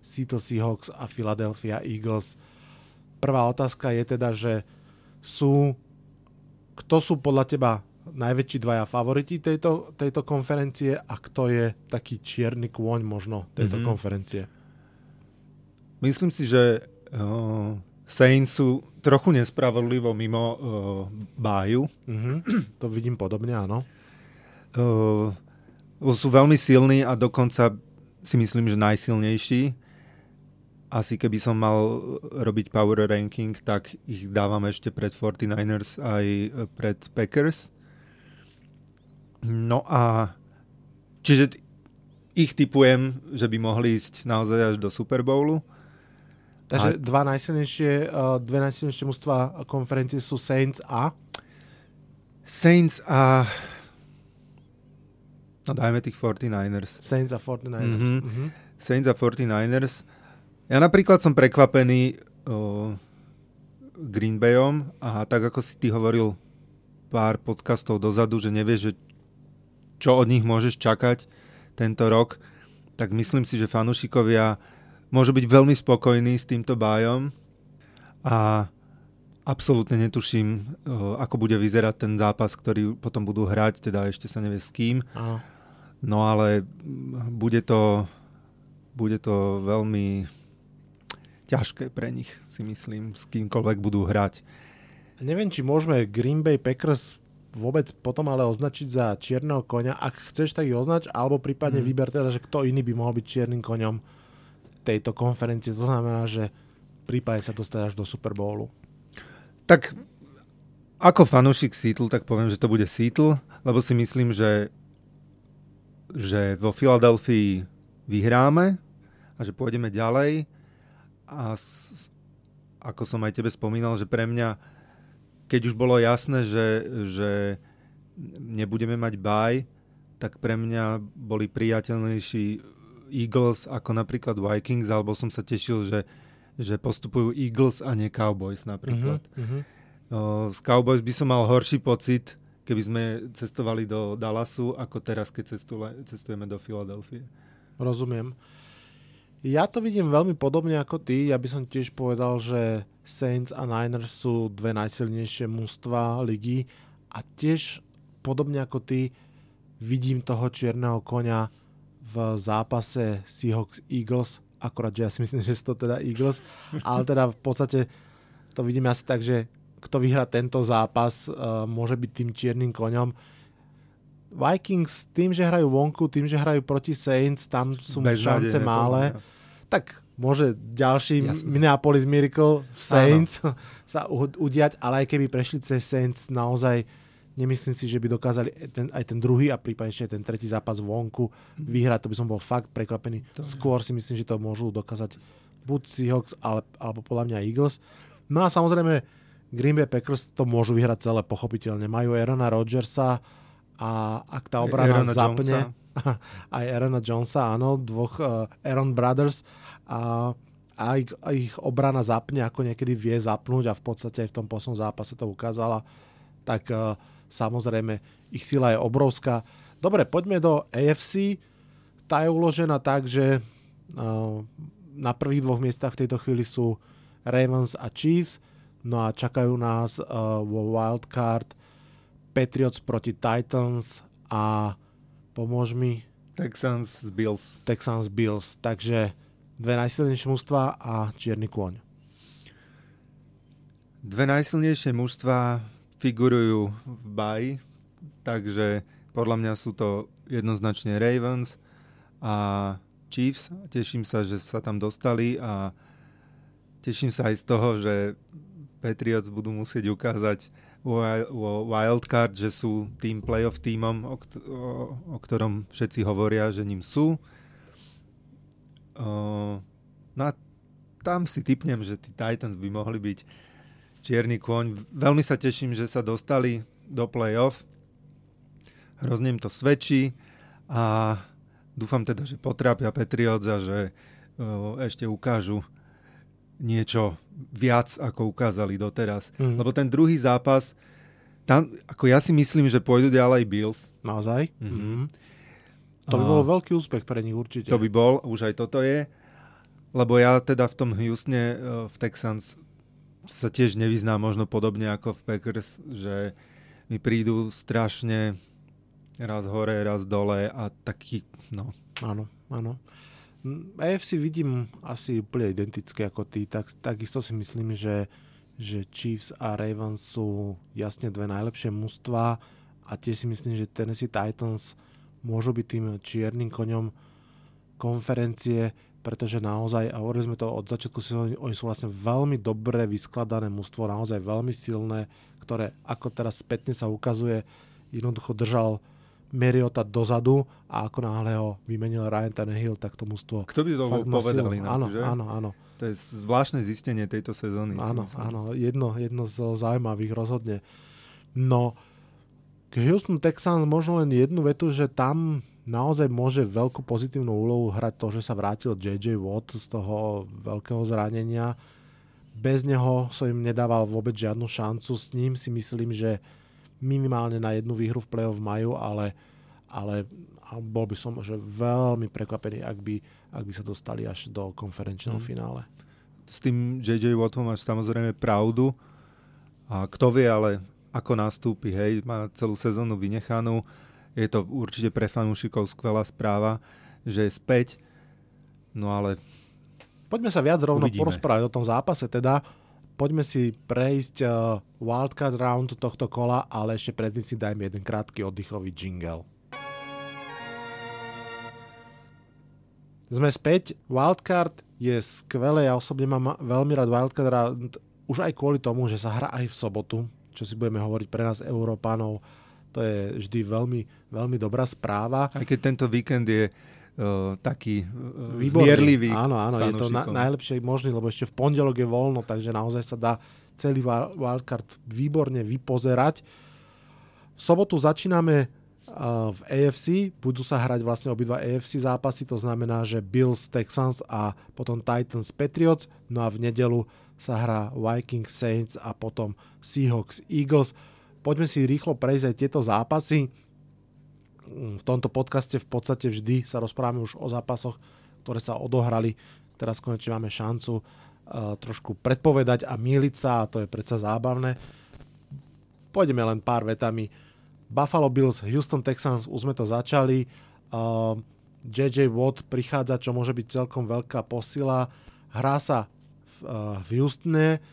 Seattle Seahawks a Philadelphia Eagles. Prvá otázka je teda, že kto sú podľa teba najväčší dvaja favoriti tejto konferencie a kto je taký čierny kôň možno tejto konferencie? Myslím si, že Saints sú trochu nespravodlivo mimo báju. To vidím podobne, áno. Sú veľmi silní a dokonca si myslím, že najsilnejší. Asi keby som mal robiť power ranking, tak ich dávam ešte pred 49ers aj pred Packers. No a čiže ich tipujem, že by mohli ísť naozaj až do Super Bowlu. Takže dve najsilnejšie mužstvá konferencie sú Saints a no dajme tých 49ers. Saints a 49ers. Ja napríklad som prekvapený Green Bayom a tak ako si ty hovoril pár podcastov dozadu, že nevieš, že čo od nich môžeš čakať tento rok, tak myslím si, že fanúšikovia môžu byť veľmi spokojný s týmto bájom a absolútne netuším, ako bude vyzerať ten zápas, ktorý potom budú hrať, teda ešte sa nevie s kým. Aha. No ale bude to veľmi ťažké pre nich, si myslím, s kýmkoľvek budú hrať. Neviem, či môžeme Green Bay Packers vôbec potom ale označiť za čierneho koňa. Ak chceš, tak ich označ, alebo prípadne vyber teda, že kto iný by mohol byť čiernym koňom tejto konferencie, to znamená, že prípadne sa dostať až do Super Bowlu. Tak ako fanúšik Seattle, tak poviem, že to bude Seattle, lebo si myslím, že vo Filadelfii vyhráme a že pôjdeme ďalej a ako som aj tebe spomínal, že pre mňa, keď už bolo jasné, že nebudeme mať bye, tak pre mňa boli priateľnejší Eagles ako napríklad Vikings, alebo som sa tešil, že postupujú Eagles a nie Cowboys napríklad. Z Cowboys by som mal horší pocit, keby sme cestovali do Dallasu, ako teraz, keď cestujeme do Filadelfie. Rozumiem. Ja to vidím veľmi podobne ako ty. Ja by som tiež povedal, že Saints a Niners sú dve najsilnejšie mužstvá ligy a tiež podobne ako ty vidím toho čierneho koňa v zápase Seahawks-Eagles, akorát, že ja si myslím, že sú to teda Eagles, ale teda v podstate to vidíme asi tak, že kto vyhrá tento zápas, môže byť tým čiernym koňom. Vikings, tým, že hrajú vonku, tým, že hrajú proti Saints, tam sú šance malé, tak môže ďalší Minneapolis Miracle v Saints sa udiať, ale aj keby prešli cez Saints, naozaj nemyslím si, že by dokázali aj ten druhý a prípadne ešte ten tretí zápas vonku vyhrať. To by som bol fakt prekvapený. Skôr si myslím, že to môžu dokázať buď Seahawks, alebo podľa mňa Eagles. No a samozrejme Green Bay Packers to môžu vyhrať celé, pochopiteľne. Majú Aarona Rodgersa a ak tá obrana zapne aj Aarona Jonesa, áno, dvoch Aaron Brothers a ich obrana zapne, ako niekedy vie zapnúť a v podstate aj v tom poslednom zápase to ukázala. Tak samozrejme, ich sila je obrovská. Dobre, poďme do AFC. Tá je uložená tak, že na prvých dvoch miestach v tejto chvíli sú Ravens a Chiefs. No a čakajú nás vo wildcard Patriots proti Titans a pomôž mi Texans Bills. Takže dve najsilnejšie mužstvá a čierny kôň. Dve najsilnejšie mužstvá figurujú v baji, takže podľa mňa sú to jednoznačne Ravens a Chiefs. Teším sa, že sa tam dostali a teším sa aj z toho, že Patriots budú musieť ukázať wildcard, že sú tým playoff tímom, o ktorom všetci hovoria, že ním sú. No a tam si tipnem, že tí Titans by mohli byť čierny kôň. Veľmi sa teším, že sa dostali do play-off. Hrozne im to svedčí a dúfam teda, že potrápia Patriots a že ešte ukážu niečo viac, ako ukázali doteraz. Mm. Lebo ten druhý zápas, tam, ako ja si myslím, že pôjdu ďalej Bills. Naozaj? Mm-hmm. To by bol veľký úspech pre nich určite. To by bol, už aj toto je. Lebo ja teda v tom Houstone, v Texans sa tiež nevyznám možno podobne ako v Packers, že mi prídu strašne raz hore, raz dole a taký, no. Áno, áno. AFC vidím asi úplne identické ako ty, takisto si myslím, že Chiefs a Ravens sú jasne dve najlepšie mužstvá a tiež si myslím, že Tennessee Titans môžu byť tým čiernym koňom konferencie, pretože naozaj, a hovorili sme to od začiatku sezóny, oni sú vlastne veľmi dobre vyskladané mužstvo, naozaj veľmi silné, ktoré ako teraz spätne sa ukazuje, jednoducho držal Mariota dozadu a ako náhle ho vymenil Ryan Tannehill, tak to mužstvo... Kto by to povedal inak, že? Áno, áno. To je zvláštne zistenie tejto sezóny. Áno, áno, jedno z zaujímavých rozhodne. No, k Houston Texans možno len jednu vetu, že tam naozaj môže veľkú pozitívnu úlohu hrať to, že sa vrátil JJ Watt z toho veľkého zranenia. Bez neho som im nedával vôbec žiadnu šancu. S ním si myslím, že minimálne na jednu výhru v play-off majú, ale bol by som že veľmi prekvapený, ak by sa dostali až do konferenčného finále. S tým JJ Wattom máš samozrejme pravdu. A kto vie, ale ako nastúpi, hej, má celú sezónu vynechanú. Je to určite pre fanúšikov skvelá správa, že je späť. No ale poďme sa viac rovno porozprávať o tom zápase teda. Poďme si prejsť wildcard round tohto kola, ale ešte predtým si dajme jeden krátky oddychový jingle. Sme späť. Wildcard je skvelé. Ja osobne mám veľmi rád wildcard round už aj kvôli tomu, že sa hrá aj v sobotu, čo si budeme hovoriť pre nás Európanov. To je vždy veľmi, veľmi dobrá správa. Aj keď tento víkend je taký zmierlivý. Áno, áno, je to najlepšie možný, lebo ešte v pondelok je voľno, takže naozaj sa dá celý wildcard výborne vypozerať. V sobotu začíname v AFC, budú sa hrať vlastne obidva AFC zápasy, to znamená, že Bills Texans a potom Titans Patriots, no a v nedelu sa hrá Vikings Saints a potom Seahawks Eagles. Poďme si rýchlo prejsť aj tieto zápasy. V tomto podcaste v podstate vždy sa rozprávame už o zápasoch, ktoré sa odohrali. Teraz konečne máme šancu trošku predpovedať a míliť sa, a to je predsa zábavné. Pôjdeme len pár vetami. Buffalo Bills, Houston Texans, už sme to začali. JJ Watt prichádza, čo môže byť celkom veľká posila. Hrá sa v Houstone.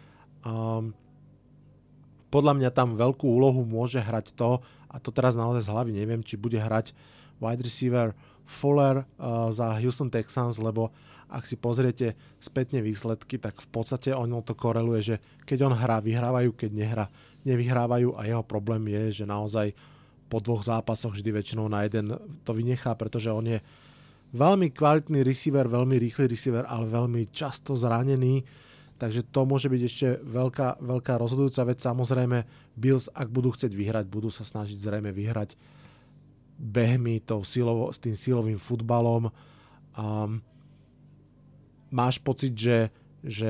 Podľa mňa tam veľkú úlohu môže hrať to, a to teraz naozaj z hlavy neviem, či bude hrať wide receiver Fuller za Houston Texans, lebo ak si pozriete spätne výsledky, tak v podstate ono to koreluje, že keď on hrá, vyhrávajú, keď nehrá, nevyhrávajú, a jeho problém je, že naozaj po dvoch zápasoch vždy väčšinou na jeden to vynechá, pretože on je veľmi kvalitný receiver, veľmi rýchly receiver, ale veľmi často zranený. Takže to môže byť ešte veľká, veľká rozhodujúca vec. Samozrejme, Bills, ak budú chcieť vyhrať, budú sa snažiť zrejme vyhrať behmi, s tým silovým futbalom. Máš pocit, že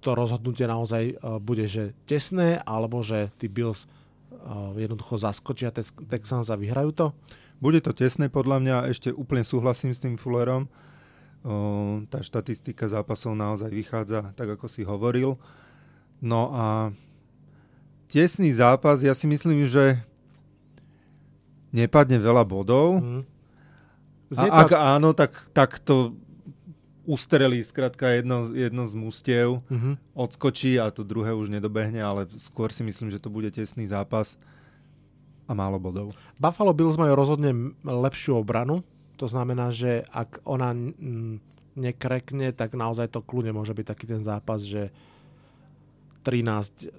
to rozhodnutie naozaj bude že tesné, alebo že tí Bills jednoducho zaskočia Texans a vyhrajú to? Bude to tesné podľa mňa. Ešte úplne súhlasím s tým Fullerom. Tá štatistika zápasov naozaj vychádza, tak ako si hovoril. No a tesný zápas, ja si myslím, že nepadne veľa bodov. A ak áno, tak to ustrelí, skrátka jedno z mužstiev, odskočí a to druhé už nedobehne, ale skôr si myslím, že to bude tesný zápas a málo bodov. Buffalo Bills majú rozhodne lepšiu obranu. To znamená, že ak ona nekrekne, tak naozaj to kľudne môže byť taký ten zápas, že 13-7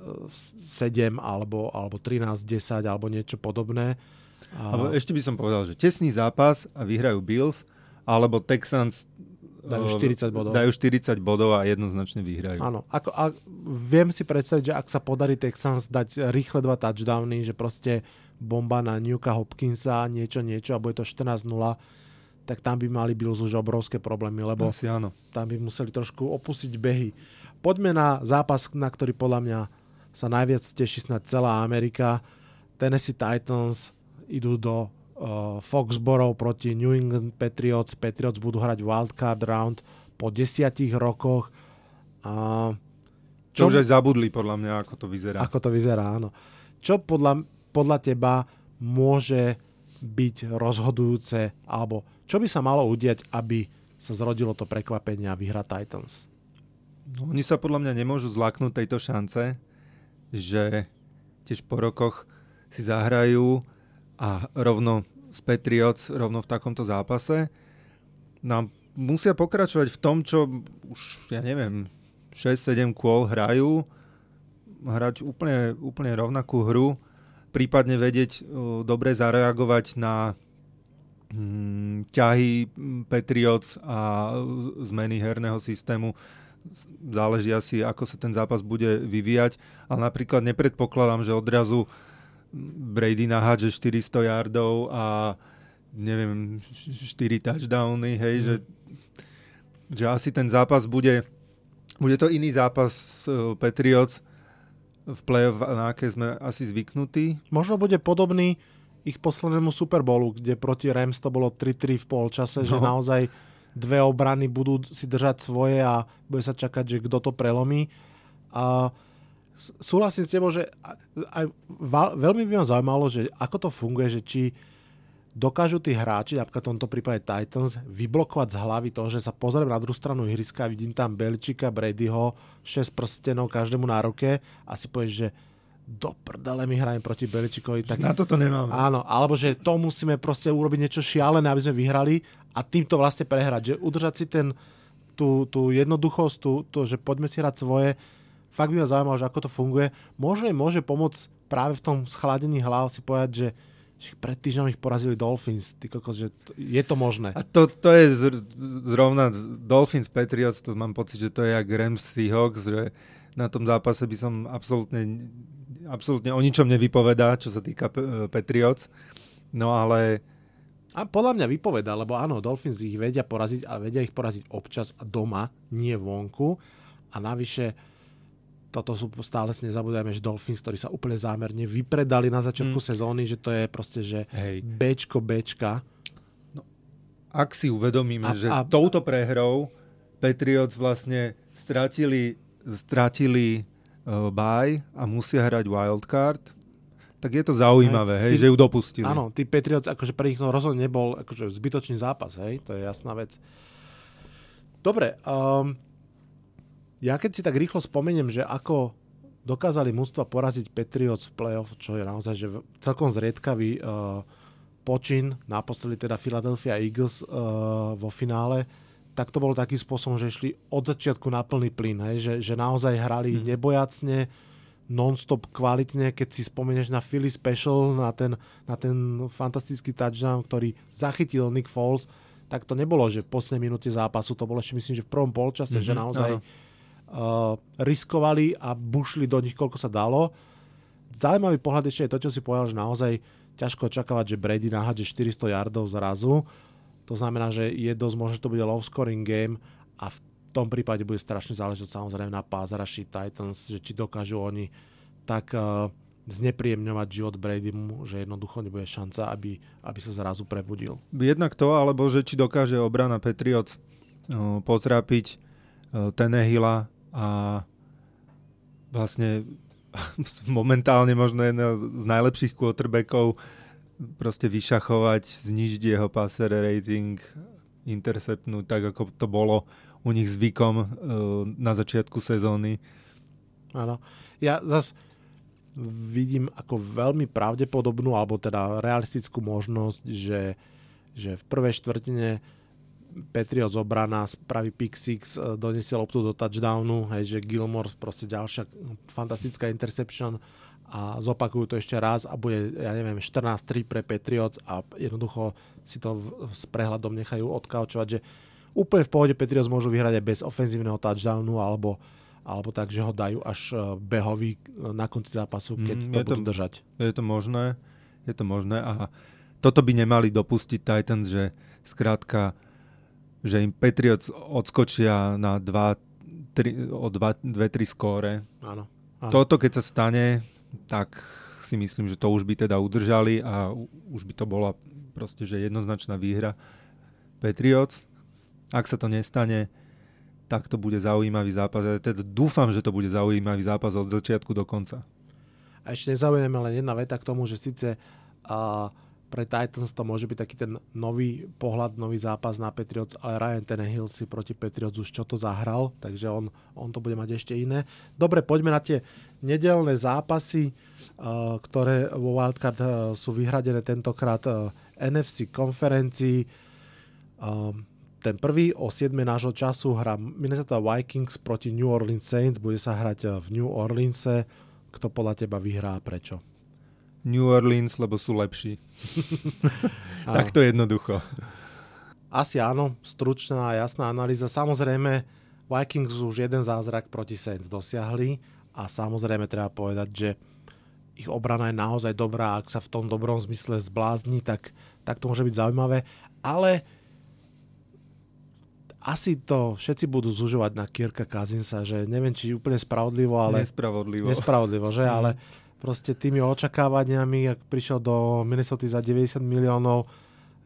alebo 13-10 alebo niečo podobné. Ale ešte by som povedal, že tesný zápas a vyhrajú Bills, alebo Texans dajú 40 bodov a jednoznačne vyhrajú. Áno, viem si predstaviť, že ak sa podarí Texans dať rýchle dva touchdowny, že proste bomba na Newka Hopkinsa, niečo a bude to 14-0, tak tam by mali Bills už obrovské problémy, lebo tam by museli trošku opustiť behy. Poďme na zápas, na ktorý podľa mňa sa najviac teší snáď celá Amerika. Tennessee Titans idú do Foxborough proti New England Patriots. Patriots budú hrať wildcard round po 10 rokoch. Čo už aj zabudli podľa mňa, ako to vyzerá. Ako to vyzerá, áno. Čo podľa teba môže byť rozhodujúce, alebo čo by sa malo udiať, aby sa zrodilo to prekvapenie a vyhra Titans? No, oni sa podľa mňa nemôžu zlaknúť tejto šance, že tiež po rokoch si zahrajú a rovno z Patriots, rovno v takomto zápase. Nám musia pokračovať v tom, čo už, ja neviem, 6-7 kôl hrajú, hrať úplne rovnakú hru, prípadne vedieť dobre zareagovať na ťahy Patriots a zmeny herného systému. Záleží asi, ako sa ten zápas bude vyvíjať, ale napríklad nepredpokladám, že odrazu Brady nahádže 400 yardov a neviem, 4 touchdowny, hej, že asi ten zápas bude to iný zápas Patriots v play-off, na aké sme asi zvyknutí. Možno bude podobný ich poslednému Super Bowlu, kde proti Rams to bolo 3-3 v polčase, že naozaj dve obrany budú si držať svoje a bude sa čakať, že kto to prelomí. A súhlasím s tebou, že aj veľmi by ma zaujímalo, že ako to funguje, že či dokážu tí hráči, napríklad v tomto prípade Titans, vyblokovať z hlavy to, že sa pozriem na druhú stranu ihriska a vidím tam Beličika, Bradyho, 6 prstenov každému na ruke a si povieš, že do prdele my hráme proti Beličikovi. Tak na toto nemáme. Áno, alebo že to musíme proste urobiť niečo šialené, aby sme vyhrali a týmto vlastne prehrať. Že udržať si tú jednoduchosť, že poďme si hrať svoje. Fakt by ma zaujímalo, že ako to funguje. Možno im môže pomôcť práve v tom schladení hlav si povedať, že pred týždňom ich porazili Dolphins. Ty kokos, že je to možné. A to je zrovna Dolphins Patriots, to mám pocit, že to je jak Rams Seahawks, že na tom zápase by som absolútne o ničom nevypovedá, čo sa týka Patriots. No ale... A podľa mňa vypovedá, lebo áno, Dolphins ich vedia poraziť a vedia ich poraziť občas a doma, nie vonku. A navyše... Toto sú stále si nezabudujeme, že Dolphins, ktorí sa úplne zámerne vypredali na začiatku sezóny, že to je proste, že hej. Bčka. No, ak si uvedomíme, že touto prehrou Patriots vlastne stratili bye a musia hrať wildcard, tak je to zaujímavé, hej, že ju dopustili. Áno, tí Patriots, akože pre nich to rozhodne nebol akože zbytočný zápas, hej, to je jasná vec. Dobre, ja keď si tak rýchlo spomeniem, že ako dokázali mužstva poraziť Patriots v play-off, čo je naozaj že celkom zriedkavý počin, naposledy teda Philadelphia Eagles vo finále, tak to bolo takým spôsobom, že šli od začiatku na plný plyn, hej, že naozaj hrali nebojacne, non-stop kvalitne, keď si spomenieš na Philly Special, na ten fantastický touchdown, ktorý zachytil Nick Foles, tak to nebolo, že v poslednej minúte zápasu, to bolo ešte myslím, že v prvom polčase, že naozaj... Aha. Riskovali a bušli do nich, koľko sa dalo. Zaujímavý pohľad ešte je to, čo si povedal, že naozaj ťažko očakávať, že Brady nahádže 400 yardov zrazu. To znamená, že je dosť možno, že to bude low scoring game a v tom prípade bude strašne záležať samozrejme na pass rush Titans, že či dokážu oni tak znepríjemňovať život Bradymu, že jednoducho nebude šanca, aby sa zrazu prebudil. Jednak to, alebo že či dokáže obrana Patriots potrápiť Tannehilla a vlastne momentálne možno jedného z najlepších quarterbackov proste vyšachovať, znižiť jeho passer rating, interceptnúť tak, ako to bolo u nich zvykom na začiatku sezóny. Áno. Ja zase vidím ako veľmi pravdepodobnú, alebo teda realistickú možnosť, že v prvej štvrtine Patriots obrana spraví pick six, donesie loptu do touchdownu, hej, že Gilmore proste ďalšia fantastická interception a zopakujú to ešte raz a bude, ja neviem, 14-3 pre Patriots a jednoducho si to s prehľadom nechajú odkaučovať, že úplne v pohode Patriots môžu vyhrať aj bez ofenzívneho touchdownu alebo tak, že ho dajú až behový na konci zápasu, keď to budú držať. Je to možné a toto by nemali dopustiť Titans, že skrátka že im Patriots odskočia na 2-3 o 2-3 skóre. Áno. Áno. Toto, keď sa stane, tak si myslím, že to už by teda udržali a už by to bola proste, že jednoznačná výhra Patriots. Ak sa to nestane, tak to bude zaujímavý zápas. Ja teda dúfam, že to bude zaujímavý zápas od začiatku do konca. A ešte nezaujímame len jedna veta k tomu, že síce pre Titans to môže byť taký ten nový pohľad, nový zápas na Patriots, ale Ryan Tannehill si proti Patriots už čo to zahral, takže on to bude mať ešte iné. Dobre, poďme na tie nedelné zápasy, ktoré vo Wildcard sú vyhradené tentokrát NFC konferencii. Ten prvý o 7 nášho času hrá Minnesota Vikings proti New Orleans Saints. Bude sa hrať v New Orleans. Kto podľa teba vyhrá a prečo? New Orleans, lebo sú lepší. Tak to jednoducho. Asi áno, stručná a jasná analýza. Samozrejme, Vikings už jeden zázrak proti Saints dosiahli a samozrejme treba povedať, že ich obrana je naozaj dobrá. Ak sa v tom dobrom zmysle zblázni, tak to môže byť zaujímavé. Ale asi to všetci budú zužovať na Kirka Cousinsa, že neviem, či úplne spravodlivo, ale... Nespravodlivo, že? Ale proste tými očakávaniami, ak prišiel do Minnesota za 90 miliónov,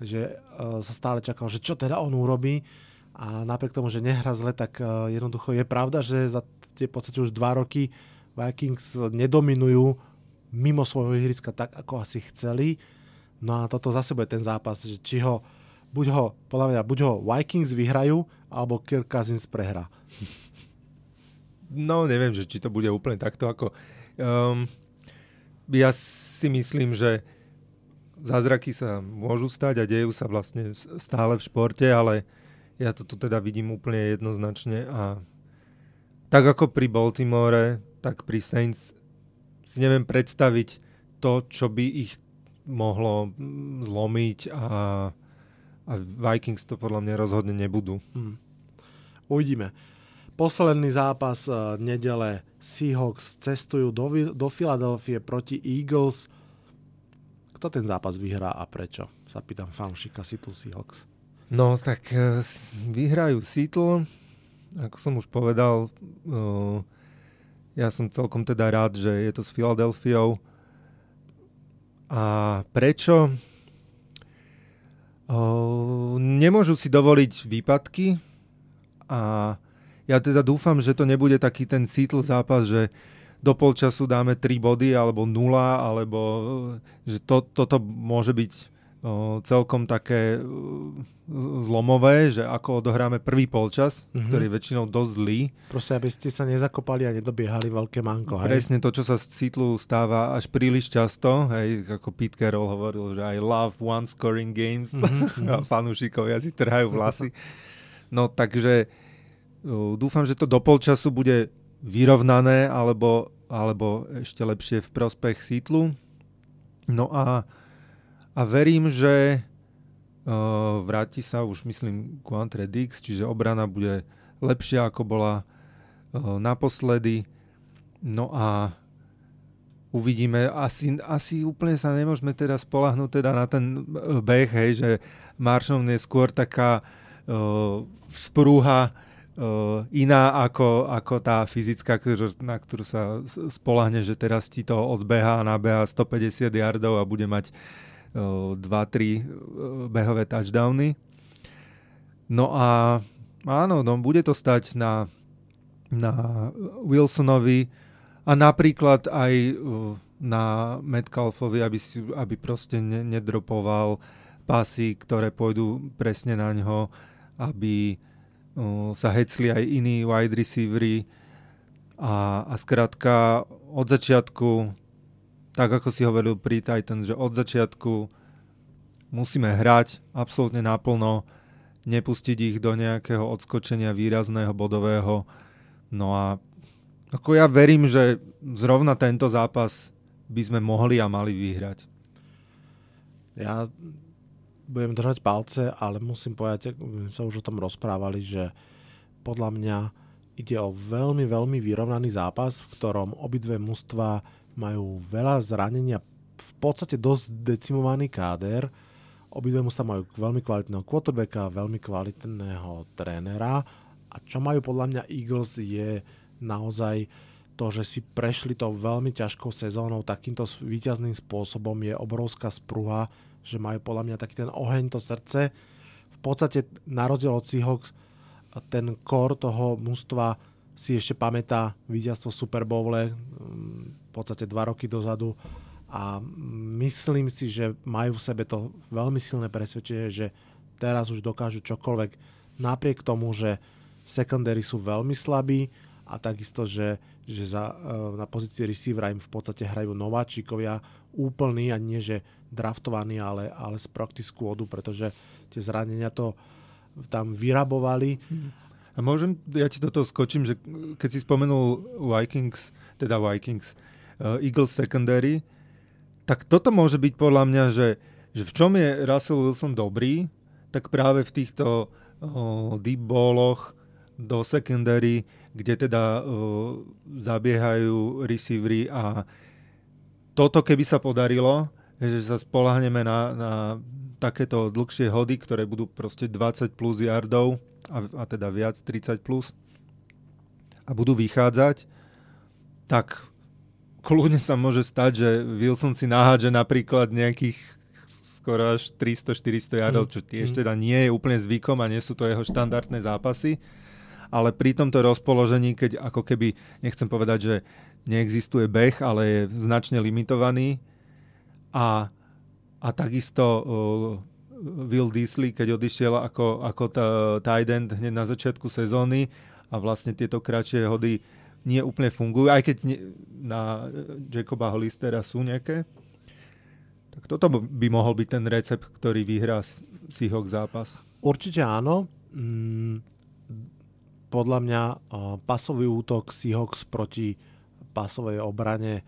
že sa stále čakal, že čo teda on urobí a napriek tomu, že nehrá zle, tak jednoducho je pravda, že za tie podstate už 2 roky Vikings nedominujú mimo svojho ihriska tak, ako asi chceli. No a toto zase bude ten zápas, že či ho podľa mňa Vikings vyhrajú, alebo Kirk Cousins prehrá. No, neviem, že či to bude úplne takto ako... ja si myslím, že zázraky sa môžu stať a dejú sa vlastne stále v športe, ale ja to tu teda vidím úplne jednoznačne a tak ako pri Baltimore, tak pri Saints si neviem predstaviť to, čo by ich mohlo zlomiť a Vikings to podľa mňa rozhodne nebudú. Uvidíme. Posledný zápas nedele. Seahawks cestujú do Philadelphie proti Eagles. Kto ten zápas vyhrá a prečo? Sa pýtam fanšika Seattle Seahawks. No tak vyhrajú Seattle. Ako som už povedal, ja som celkom teda rád, že je to s Philadelphiou. A prečo? Nemôžu si dovoliť výpadky a ja teda dúfam, že to nebude taký ten Seattle zápas, že do polčasu dáme 3 body alebo 0, alebo že toto môže byť celkom také zlomové, že ako odohráme prvý polčas, ktorý je väčšinou dosť zlý. Prosím, aby ste sa nezakopali a nedobiehali veľké manko. Hej? Presne to, čo sa z Seattle stáva až príliš často, hej, ako Pete Carroll hovoril, že I love one scoring games. A fanúšikovia si trhajú vlasy. No takže dúfam, že to do polčasu bude vyrovnané alebo ešte lepšie v prospech Seattle. No a verím, že vráti sa už myslím Quantre Dix, čiže obrana bude lepšia ako bola naposledy. No a uvidíme, asi úplne sa nemôžeme teda spoľahnúť teda na ten beh, hej, že Marshawn je skôr taká sprúha iná ako tá fyzická, na ktorú sa spolahne, že teraz ti to odbehá a nabeha 150 yardov a bude mať 2-3 behové touchdowny. No a áno, no, bude to stať na Wilsonovi a napríklad aj na Metcalfovi, aby proste nedropoval pasy, ktoré pôjdu presne na ňo, aby sa hecli aj iní wide receivery a skrátka od začiatku, tak ako si hovoril pri Titans, že od začiatku musíme hrať absolútne naplno, nepustiť ich do nejakého odskočenia výrazného, bodového. No a ako ja verím, že zrovna tento zápas by sme mohli a mali vyhrať. Ja budem držať palce, ale musím povedať, my sa už o tom rozprávali, že podľa mňa ide o veľmi, veľmi vyrovnaný zápas, v ktorom obidve mužstva majú veľa zranenia, v podstate dosť decimovaný káder. Obidve mužstva majú veľmi kvalitného quarterbacka, veľmi kvalitného trénera a A čo majú podľa mňa Eagles je naozaj to, že si prešli to veľmi ťažkou sezónou takýmto víťazným spôsobom, je obrovská spruha, že majú podľa mňa taký ten oheň, to srdce. V podstate na rozdiel od Seahawks ten core toho mužstva si ešte pamätá víťazstvo Super Bowle v podstate 2 roky dozadu a myslím si, že majú v sebe to veľmi silné presvedčenie, že teraz už dokážu čokoľvek napriek tomu, že secondary sú veľmi slabí a takisto, že na pozícii receivera im v podstate hrajú nováčikovia úplní a nie, že draftovaní, ale z practice squadu, pretože tie zranenia to tam vyrabovali. A môžem, ja ti do toho skočím, že keď si spomenul Vikings, Eagles secondary, tak toto môže byť podľa mňa, že v čom je Russell Wilson dobrý, tak práve v týchto deep balloch do secondary, kde teda zabiehajú receivery a toto keby sa podarilo, že sa spoľahneme na takéto dlhšie hody, ktoré budú proste 20 plus yardov, a teda viac 30 plus a budú vychádzať, tak kľudne sa môže stať, že Wilson si nahádže napríklad nejakých skoro až 300-400 yardov, čo tiež teda nie je úplne zvykom a nie sú to jeho štandardné zápasy, ale pri tomto rozpoložení, keď ako keby, nechcem povedať, že neexistuje beh, ale je značne limitovaný a takisto Will Disley, keď odišiel ako tight end hneď na začiatku sezóny a vlastne tieto kratšie hody nie úplne fungujú, aj keď na Jacoba Hollistera sú nejaké. Tak toto by mohol byť ten recept, ktorý vyhrá Seahawks zápas. Určite áno. Podľa mňa pasový útok Seahawks proti pasovej obrane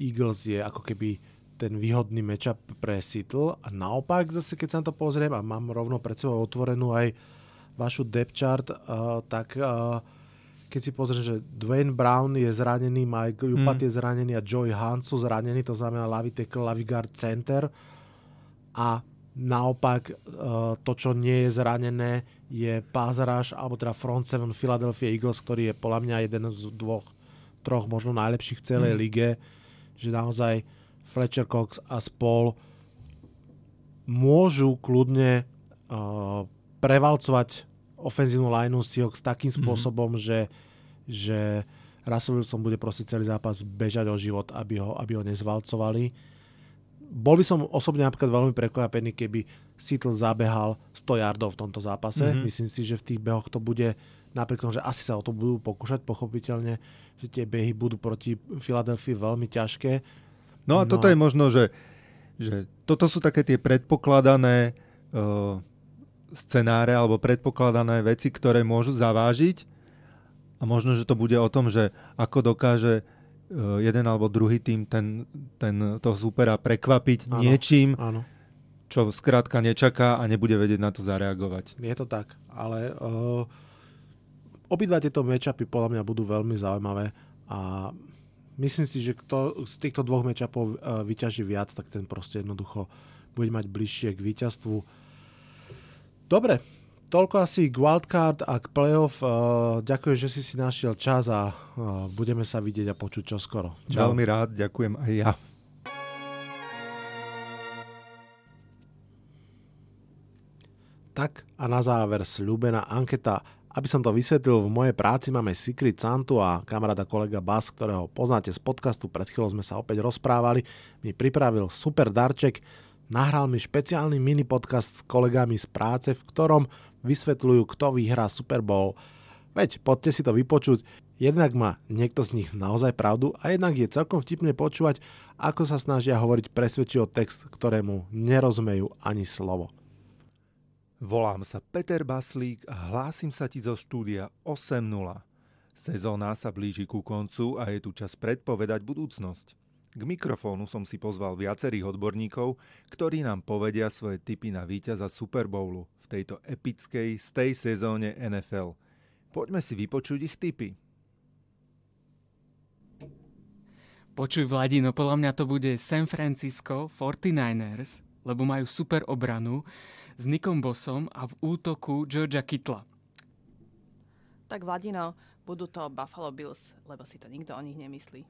Eagles je ako keby ten výhodný matchup pre Seattle a naopak zase, keď sa na to pozriem a mám rovno pred sebou otvorenú aj vašu depth chart, tak keď si pozriem, že Dwayne Brown je zranený, Mike Jupat je zranený a Joey Hunt sú zranení, to znamená ľavý tackle, ľavý guard, center a naopak to, čo nie je zranené je pass rush, alebo teda front seven Philadelphia Eagles, ktorý je podľa mňa jeden z 2-3 možno najlepších v celej lige, že naozaj Fletcher Cox a spol môžu kľudne prevalcovať ofenzívnu lineu Seahawks takým spôsobom, že Russell Wilson bude proste celý zápas bežať o život, aby ho nezvalcovali. Bol by som osobne napríklad veľmi prekvapený, keby Seattle zabehal 100 yardov v tomto zápase. Myslím si, že v tých behoch to bude, napriek tomu, že asi sa o to budú pokúšať, pochopiteľne, že tie behy budú proti Philadelphii veľmi ťažké. No a toto je možno, že toto sú také tie predpokladané scenáre alebo predpokladané veci, ktoré môžu zavážiť a možno, že to bude o tom, že ako dokáže jeden alebo druhý tým toho súpera prekvapiť niečím, čo skrátka nečaká a nebude vedieť na to zareagovať. Je to tak, ale obidva tieto matchupy podľa mňa budú veľmi zaujímavé a myslím si, že kto z týchto 2 matchupov vyťaží viac, tak ten proste jednoducho bude mať bližšie k víťazstvu. Dobre, toľko asi k wildcard a k playoff. Ďakujem, že si našiel čas a budeme sa vidieť a počuť čoskoro. Čau. Veľmi rád, ďakujem aj ja. Tak a na záver sľúbená anketa. Aby som to vysvetlil, v mojej práci máme Secret Santu a kamaráda kolega Bas, ktorého poznáte z podcastu, pred chvíľou sme sa opäť rozprávali, mi pripravil super darček, nahral mi špeciálny mini podcast s kolegami z práce, v ktorom vysvetľujú, kto vyhrá Super Bowl. Veď, poďte si to vypočuť, jednak má niekto z nich naozaj pravdu a jednak je celkom vtipne počúvať, ako sa snažia hovoriť presvedčivo text, ktorému nerozumejú ani slovo. Volám sa Peter Baslík a hlásim sa ti zo štúdia 8.0. Sezóna sa blíži ku koncu a je tu čas predpovedať budúcnosť. K mikrofónu som si pozval viacerých odborníkov, ktorí nám povedia svoje tipy na víťaza Super Bowlu v tejto epickej stej sezóne NFL. Poďme si vypočuť ich tipy. Počuj, Vladino, podľa mňa to bude San Francisco 49ers, lebo majú super obranu s Nickom Bossom a v útoku Georgia Kittla. tak Vladino, budú to Buffalo Bills, lebo si to nikto o nich nemyslí.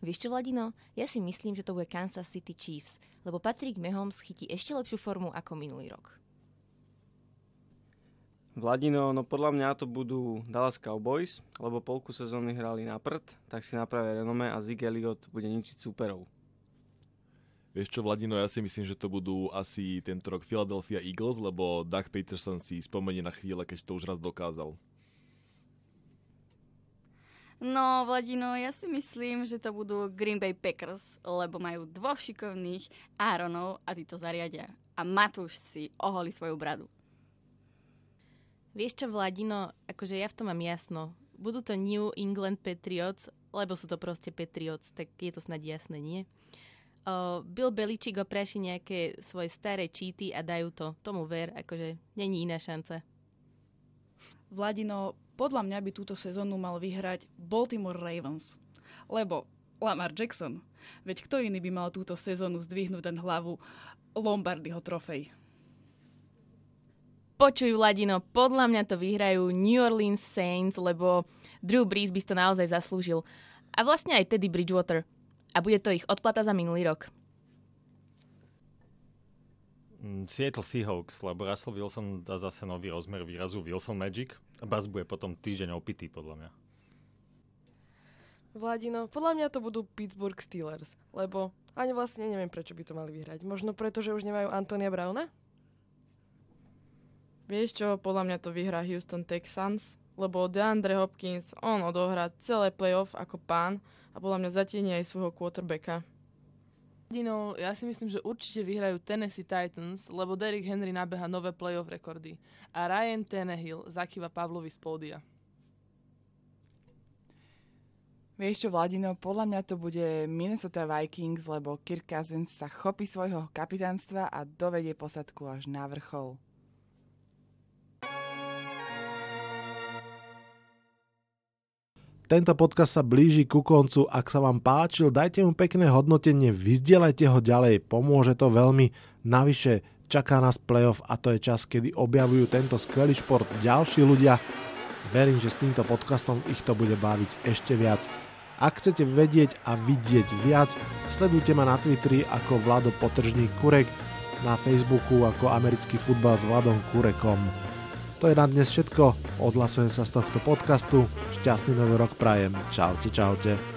Vieš čo, Vladino? Ja si myslím, že to bude Kansas City Chiefs, lebo Patrick Mahomes chytí ešte lepšiu formu ako minulý rok. Vladino, no podľa mňa to budú Dallas Cowboys, lebo polku sezóny hrali na prd, tak si napravia renome a Zig Elliott bude ničiť súperov. Vieš čo, Vladino, ja si myslím, že to budú asi tento rok Philadelphia Eagles, lebo Doug Peterson si spomenie na chvíle, keď to už raz dokázal. No, Vladino, ja si myslím, že to budú Green Bay Packers, lebo majú dvoch šikovných Aaronov a tí to zariadia. A Matúš si oholí svoju bradu. Vieš čo, Vladino, akože ja v tom mám jasno. Budú to New England Patriots, lebo sú to proste Patriots, tak je to snad jasné, nie? Bill Belichick opráši nejaké svoje staré číty a dajú to. Tomu ver, akože není iná šanca. Vladino, podľa mňa by túto sezónu mal vyhrať Baltimore Ravens. Lebo Lamar Jackson. Veď kto iný by mal túto sezónu zdvihnúť na hlavu Lombardyho trofej? Počuj, Vladino, podľa mňa to vyhrajú New Orleans Saints, lebo Drew Brees by to naozaj zaslúžil. A vlastne aj Teddy Bridgewater. A bude to ich odplata za minulý rok. Seattle Seahawks, lebo Russell Wilson dá zase nový rozmer výrazu Wilson Magic. Bas bude potom týždeň opitý, podľa mňa. Vladino, podľa mňa to budú Pittsburgh Steelers, lebo ani vlastne neviem, prečo by to mali vyhrať. Možno preto, že už nemajú Antonia Browna? Vieš čo, podľa mňa to vyhrá Houston Texans, lebo DeAndre Hopkins, on odohrá celé playoff ako pán, a podľa mňa zatieni aj svojho quarterbacka. Vladino, ja si myslím, že určite vyhrajú Tennessee Titans, lebo Derrick Henry nabeha nové playoff rekordy. A Ryan Tannehill zakýva Pavlovi z pódia. Vieš čo, Vladino, podľa mňa to bude Minnesota Vikings, lebo Kirk Cousins sa chopí svojho kapitánstva a dovedie posadku až na vrchol. Tento podcast sa blíži ku koncu. Ak sa vám páčil, dajte mu pekné hodnotenie, vyzdielajte ho ďalej, pomôže to veľmi. Navyše, čaká nás playoff a to je čas, kedy objavujú tento skvelý šport ďalší ľudia. Verím, že s týmto podcastom ich to bude baviť ešte viac. Ak chcete vedieť a vidieť viac, sledujte ma na Twitteri ako Vlado_Kurek, na Facebooku ako Americký futbal s Vladom Kurekom. To je na dnes všetko, odhlasujem sa z tohto podcastu, šťastný nový rok prajem, čaute, čaute.